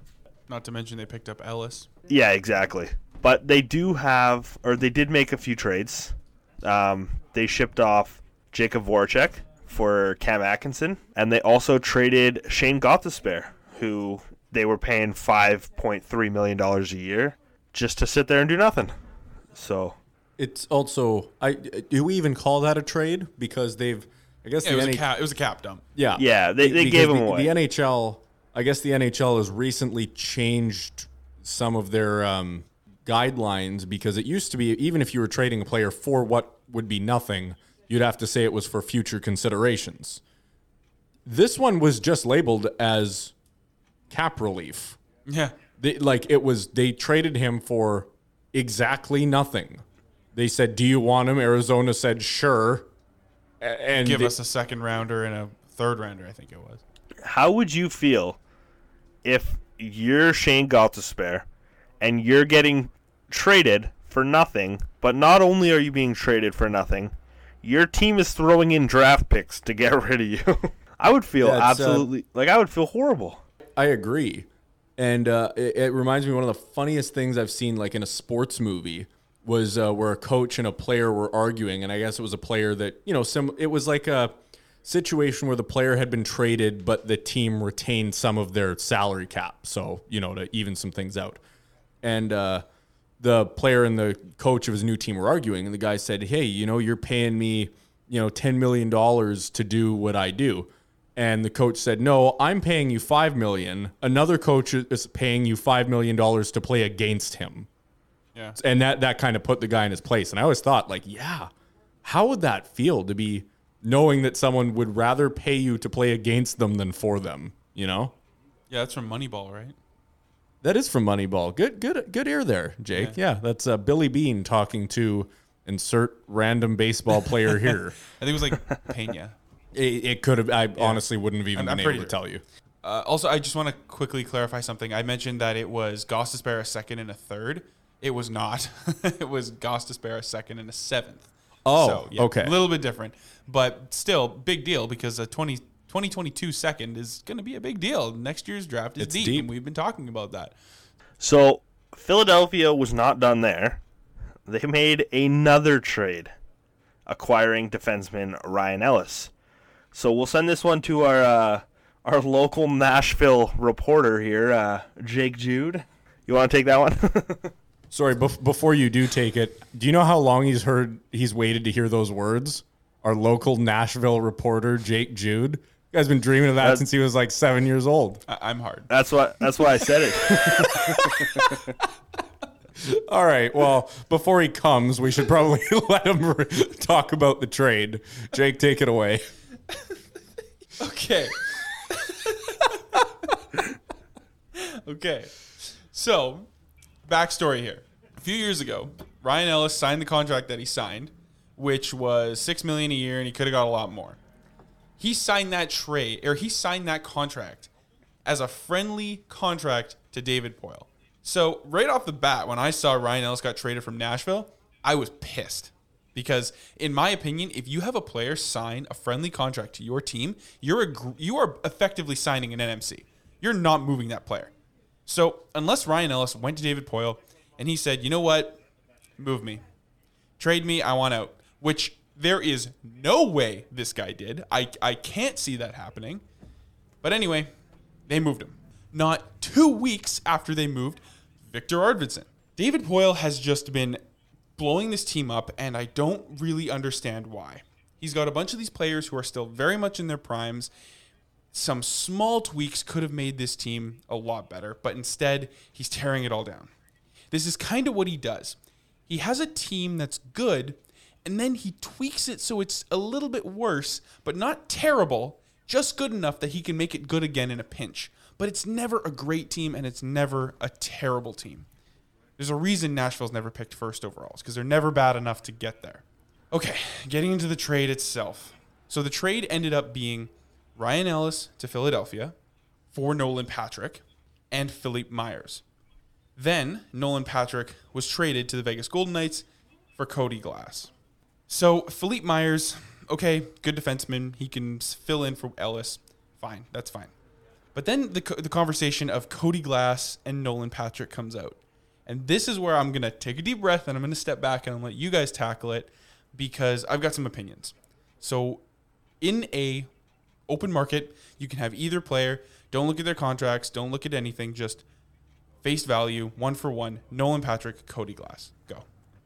Not to mention they picked up Ellis. Yeah, exactly. But they do have, or they did make a few trades. Um, they shipped off Jacob Voracek for Cam Atkinson, and they also traded Shane Gothisbehere, who they were paying five point three million dollars a year just to sit there and do nothing. So it's also, I do we even call that a trade? Because they've, I guess yeah, the it, was N H- a cap, it was a cap dump. Yeah, yeah, they they gave them the, away. The N H L, I guess the N H L has recently changed some of their um, guidelines, because it used to be even if you were trading a player for what would be nothing, you'd have to say it was for future considerations. This one was just labeled as cap relief. Yeah, they, like it was they traded him for exactly nothing. They said, "Do you want him?" Arizona said, "Sure." And give they, us a second rounder and a third rounder, I think it was. How would you feel if you're Shane Gothisbehere and you're getting traded for nothing, but not only are you being traded for nothing, your team is throwing in draft picks to get rid of you? I would feel That's, absolutely uh, like I would feel horrible. I agree. And uh, it, it reminds me of one of the funniest things I've seen, like in a sports movie, was uh, where a coach and a player were arguing. And I guess it was a player that, you know, some it was like a situation where the player had been traded, but the team retained some of their salary cap. So, you know, to even some things out. And uh, the player and the coach of his new team were arguing. And the guy said, hey, you know, you're paying me, you know, ten million dollars to do what I do. And the coach said, no, I'm paying you five million dollars. Another coach is paying you five million dollars to play against him. Yeah. And that, that kind of put the guy in his place. And I always thought, like, yeah, how would that feel to be knowing that someone would rather pay you to play against them than for them, you know? Yeah, that's from Moneyball, right? That is from Moneyball. Good good, good ear there, Jake. Yeah, yeah that's uh, Billy Beane talking to insert random baseball player here. I think it was like Pena. It, it could have. I yeah. honestly wouldn't have even I'm, been I'm able to tell you. Uh, also, I just want to quickly clarify something. I mentioned that it was Gostisbehere a second and a third. It was not. It was Gostisbehere a second and a seventh. Oh, so, yeah, okay. A little bit different. But still, big deal, because a twenty twenty-two second is going to be a big deal. Next year's draft is deep, deep, and we've been talking about that. So Philadelphia was not done there. They made another trade, acquiring defenseman Ryan Ellis. So we'll send this one to our uh, our local Nashville reporter here, uh, Jake Jude. You want to take that one? Sorry, bef- before you do take it, do you know how long he's heard? He's waited to hear those words. Our local Nashville reporter, Jake Jude. You guys been dreaming of that that's, since he was like seven years old. I- I'm hard. That's why. That's why I said it. All right. Well, before he comes, we should probably let him re- talk about the trade. Jake, take it away. Okay. Okay. So, backstory here. A few years ago, Ryan Ellis signed the contract that he signed, which was six million dollars a year, and he could have got a lot more. He signed that trade, or he signed that contract as a friendly contract to David Poile. So, right off the bat, when I saw Ryan Ellis got traded from Nashville, I was pissed. Because in my opinion, if you have a player sign a friendly contract to your team, you're a, you are effectively signing an N M C. You're not moving that player. So unless Ryan Ellis went to David Poile and he said, you know what, move me, trade me, I want out, which there is no way this guy did. I, I can't see that happening. But anyway, they moved him. Not two weeks after they moved Victor Arvidsson. David Poile has just been blowing this team up, and I don't really understand why. He's got a bunch of these players who are still very much in their primes. Some small tweaks could have made this team a lot better, but instead, he's tearing it all down. This is kind of what he does. He has a team that's good, and then he tweaks it so it's a little bit worse, but not terrible, just good enough that he can make it good again in a pinch. But it's never a great team, and it's never a terrible team. There's a reason Nashville's never picked first overall. It's because they're never bad enough to get there. Okay, getting into the trade itself. So the trade ended up being Ryan Ellis to Philadelphia for Nolan Patrick and Philippe Myers. Then Nolan Patrick was traded to the Vegas Golden Knights for Cody Glass. So Philippe Myers, okay, good defenseman. He can fill in for Ellis. Fine, that's fine. But then the the conversation of Cody Glass and Nolan Patrick comes out. And this is where I'm going to take a deep breath and I'm going to step back and let you guys tackle it because I've got some opinions. So in a open market, you can have either player. Don't look at their contracts. Don't look at anything. Just face value, one for one. Nolan Patrick, Cody Glass. Go.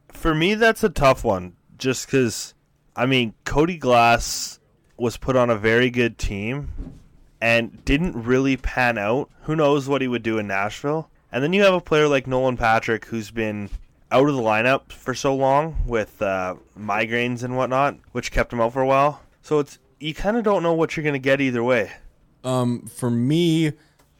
For me, that's a tough one just because, I mean, Cody Glass was put on a very good team and didn't really pan out. Who knows what he would do in Nashville? And then you have a player like Nolan Patrick who's been out of the lineup for so long with uh, migraines and whatnot, which kept him out for a while. So it's you kind of don't know what you're going to get either way. Um, for me,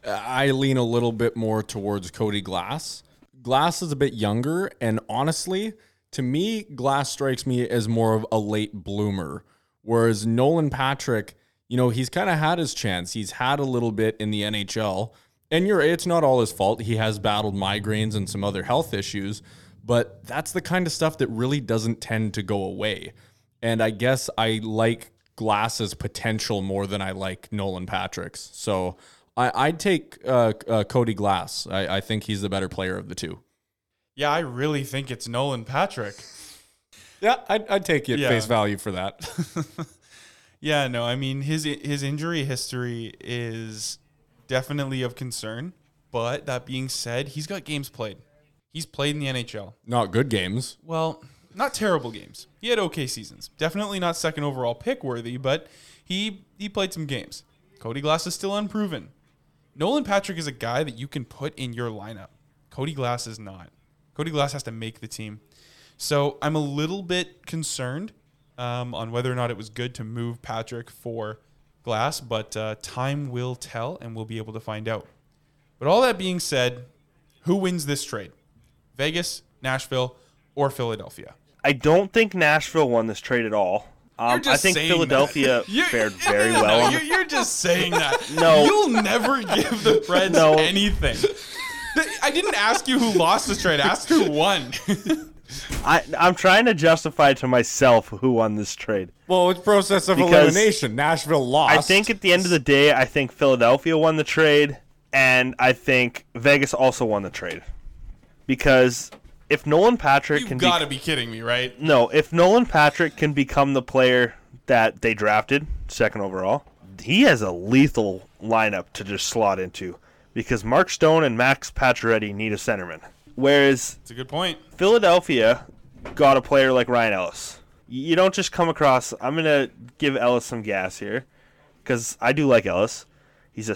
I lean a little bit more towards Cody Glass. Glass is a bit younger, and honestly, to me, Glass strikes me as more of a late bloomer, whereas Nolan Patrick, you know, he's kind of had his chance. He's had a little bit in the N H L, and you're right, it's not all his fault. He has battled migraines and some other health issues, but that's the kind of stuff that really doesn't tend to go away. And I guess I like Glass's potential more than I like Nolan Patrick's. So I, I'd take uh, uh, Cody Glass. I, I think he's the better player of the two. Yeah, I really think it's Nolan Patrick. Yeah, I'd, I'd take you at yeah. face value for that. Yeah, no, I mean, his his injury history is definitely of concern. But that being said, he's got games played. He's played in the N H L. Not good games. Well, not terrible games. He had okay seasons. Definitely not second overall pick worthy, but he he played some games. Cody Glass is still unproven. Nolan Patrick is a guy that you can put in your lineup. Cody Glass is not. Cody Glass has to make the team. So I'm a little bit concerned um, on whether or not it was good to move Patrick for Glass, but uh, time will tell, and we'll be able to find out. But all that being said, who wins this trade? Vegas, Nashville, or Philadelphia? I don't think Nashville won this trade at all. Um, I think Philadelphia fared very no, well. No, you're just saying that. No. You'll never give the Preds no. anything. I didn't ask you who lost this trade. Ask who won. I, I'm trying to justify to myself who won this trade. Well, it's process of because elimination. Nashville lost. I think at the end of the day, I think Philadelphia won the trade, and I think Vegas also won the trade. Because if Nolan Patrick You've can... You've got to be kidding me, right? No, if Nolan Patrick can become the player that they drafted, second overall, he has a lethal lineup to just slot into. Because Mark Stone and Max Pacioretty need a centerman. Whereas that's a good point. Philadelphia got a player like Ryan Ellis. You don't just come across... I'm going to give Ellis some gas here because I do like Ellis. He's a,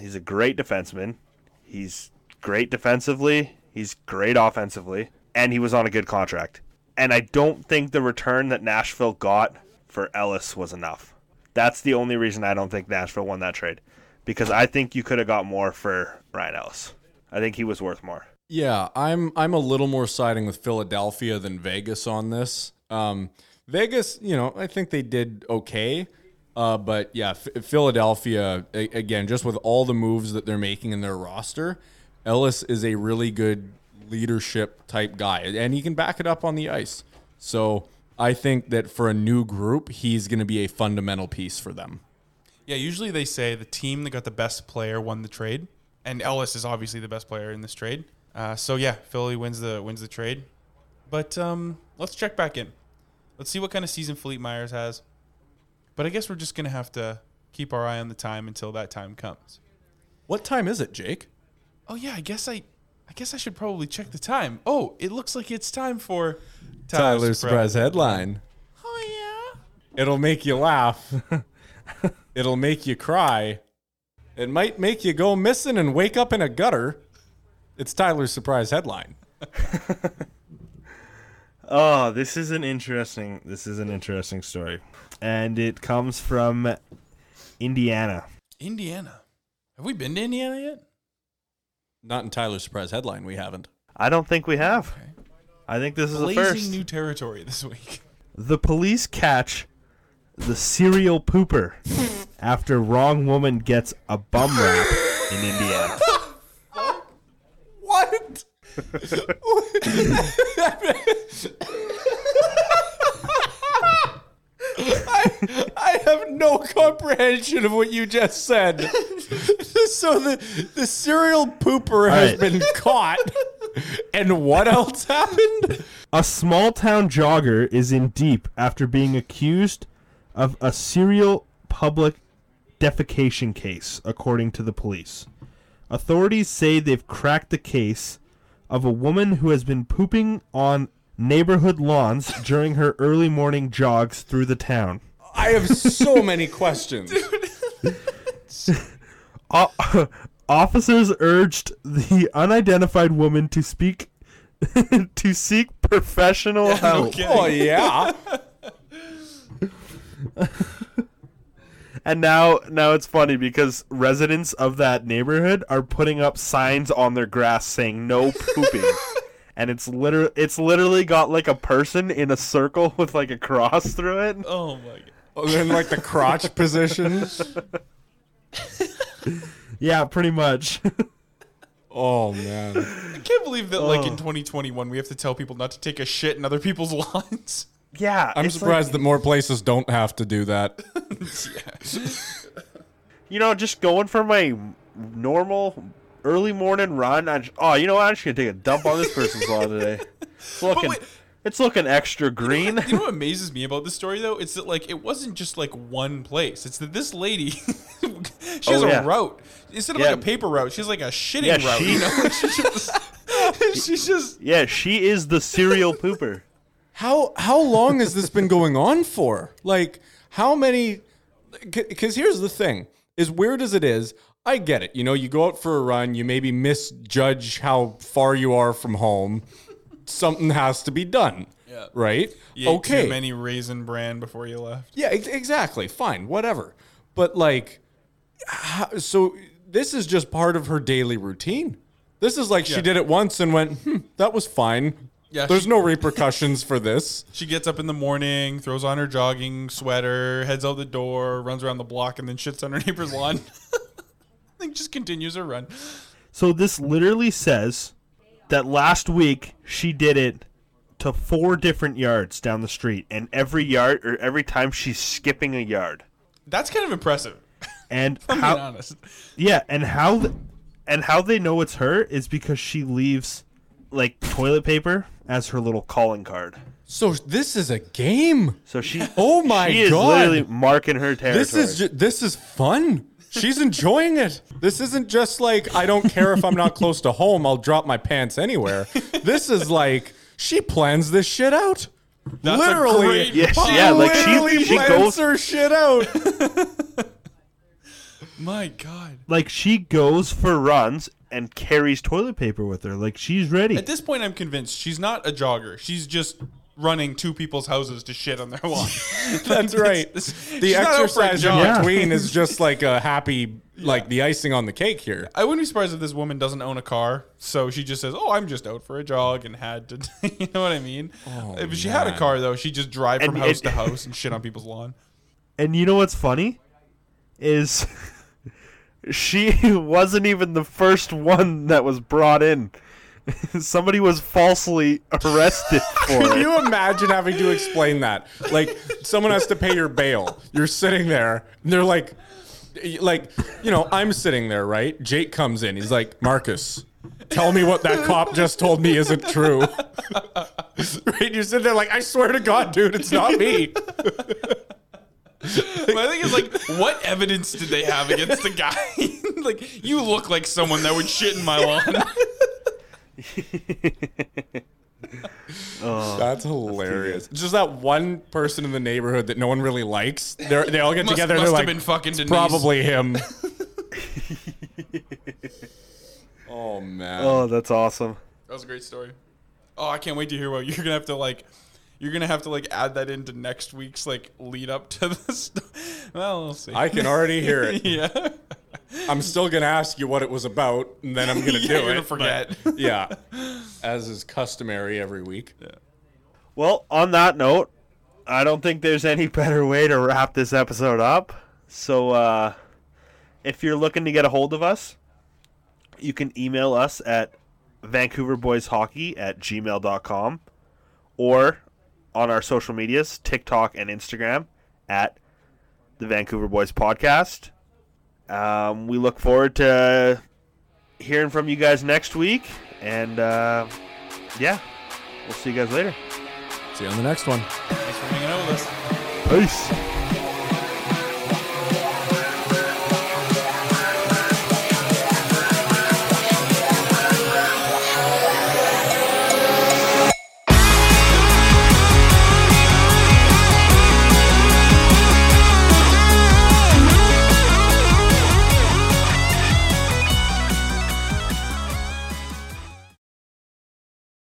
he's a great defenseman. He's great defensively. He's great offensively. And he was on a good contract. And I don't think the return that Nashville got for Ellis was enough. That's the only reason I don't think Nashville won that trade. Because I think you could have got more for Ryan Ellis. I think he was worth more. Yeah, I'm I'm a little more siding with Philadelphia than Vegas on this. Um, Vegas, you know, I think they did okay. Uh, but yeah, F- Philadelphia, a- again, just with all the moves that they're making in their roster, Ellis is a really good leadership type guy. And he can back it up on the ice. So I think that for a new group, he's going to be a fundamental piece for them. Yeah, usually they say the team that got the best player won the trade, and Ellis is obviously the best player in this trade. Uh, so yeah, Philly wins the wins the trade. But um, let's check back in. Let's see what kind of season Philippe Myers has. But I guess we're just gonna have to keep our eye on the time until that time comes. What time is it, Jake? Oh yeah, I guess I, I guess I should probably check the time. Oh, it looks like it's time for Tyler's, Tyler's surprise headline. Oh yeah. It'll make you laugh. It'll make you cry. It might make you go missing and wake up in a gutter. It's Tyler's surprise headline. oh, this is an interesting this is an interesting story. And it comes from Indiana. Indiana. Have we been to Indiana yet? Not in Tyler's surprise headline, we haven't. I don't think we have. Okay. I think this Blazing is the first new territory this week. The police catch the serial pooper after wrong woman gets a bum rap in Indiana. What? I, I have no comprehension of what you just said. So the, the serial pooper All has right. been caught. And what else happened? A small town jogger is in deep after being accused of a serial public defecation case, according to the police. Authorities say they've cracked the case of a woman who has been pooping on neighborhood lawns during her early morning jogs through the town. I have so many questions. O- officers urged the unidentified woman to speak to seek professional yeah, help. No oh yeah. And now, now it's funny because residents of that neighborhood are putting up signs on their grass saying "no pooping," and it's literally it's literally got like a person in a circle with like a cross through it. Oh my god! Oh, in like the crotch position. Yeah, pretty much. Oh man! I can't believe that, like, oh. in twenty twenty-one, we have to tell people not to take a shit in other people's lawns. Yeah, I'm surprised like, that more places don't have to do that. Yeah. You know, just going for my normal early morning run. I just, oh, you know what? I'm just gonna take a dump on this person's lawn today. It's looking, it's looking extra green. You know, what, you know what amazes me about this story though? It's that like it wasn't just like one place. It's that this lady, she has oh, yeah. a route instead of yeah. like a paper route. She's like a shitting yeah, route. She... You know, she's just, she's just yeah. She is the serial pooper. How how long has this been going on for? Like, how many... Because here's the thing. As weird as it is, I get it. You know, you go out for a run. You maybe misjudge how far you are from home. Something has to be done, yeah. right? You okay. ate too many Raisin Bran before you left. Yeah, ex- exactly. Fine, whatever. But, like, how, so this is just part of her daily routine. This is like yeah. she did it once and went, hmm, that was fine. Yeah, There's she, no repercussions for this. She gets up in the morning, throws on her jogging sweater, heads out the door, runs around the block, and then shits on her neighbor's lawn. I think just continues her run. So this literally says that last week she did it to four different yards down the street, and every yard or every time she's skipping a yard. That's kind of impressive. And if I'm how, being honest. Yeah, and how and how they know it's her is because she leaves like toilet paper as her little calling card. So this is a game. So she oh my she god. She is literally marking her territory. This is ju- this is fun. She's enjoying it. This isn't just like I don't care if I'm not close to home, I'll drop my pants anywhere. This is like she plans this shit out. That's literally. A great yeah, she, yeah, like literally she, she plans goes her shit out. My god. Like she goes for runs and carries toilet paper with her. Like, she's ready. At this point, I'm convinced she's not a jogger. She's just running to people's houses to shit on their lawn. That's right. This, this, the exercise in yeah. between is just like a happy, like yeah. the icing on the cake here. I wouldn't be surprised if this woman doesn't own a car, so she just says, oh, I'm just out for a jog and had to, you know what I mean? Oh, if she man. had a car, though, she'd just drive from and, house and, to house and shit on people's lawn. And you know what's funny? Is... She wasn't even the first one that was brought in. Somebody was falsely arrested for it. Can you imagine having to explain that? Like, someone has to pay your bail. You're sitting there, and they're like, like, you know, I'm sitting there, right? Jake comes in. He's like, Marcus, tell me what that cop just told me isn't true. Right? You're sitting there like, I swear to God, dude, it's not me. My thing is, like, what evidence did they have against the guy? Like, you look like someone that would shit in my lawn. Oh, that's hilarious. That's just that one person in the neighborhood that no one really likes. They're, they all get must, together. Must they're like, been fucking it's probably him. Oh, man. Oh, that's awesome. That was a great story. Oh, I can't wait to hear what you're going to have to, like... You're going to have to, like, add that into next week's, like, lead up to this. Well, we'll see. I can already hear it. Yeah. I'm still going to ask you what it was about, and then I'm going to yeah, do you're it. You're going to forget. But, yeah. As is customary every week. Yeah. Well, on that note, I don't think there's any better way to wrap this episode up. So, uh, if you're looking to get a hold of us, you can email us at vancouver boys hockey at gmail dot com or... on our social medias, TikTok and Instagram, at the Vancouver Boys Podcast. Um, we look forward to hearing from you guys next week. And, uh, yeah, we'll see you guys later. See you on the next one. Thanks for hanging out with us. Peace.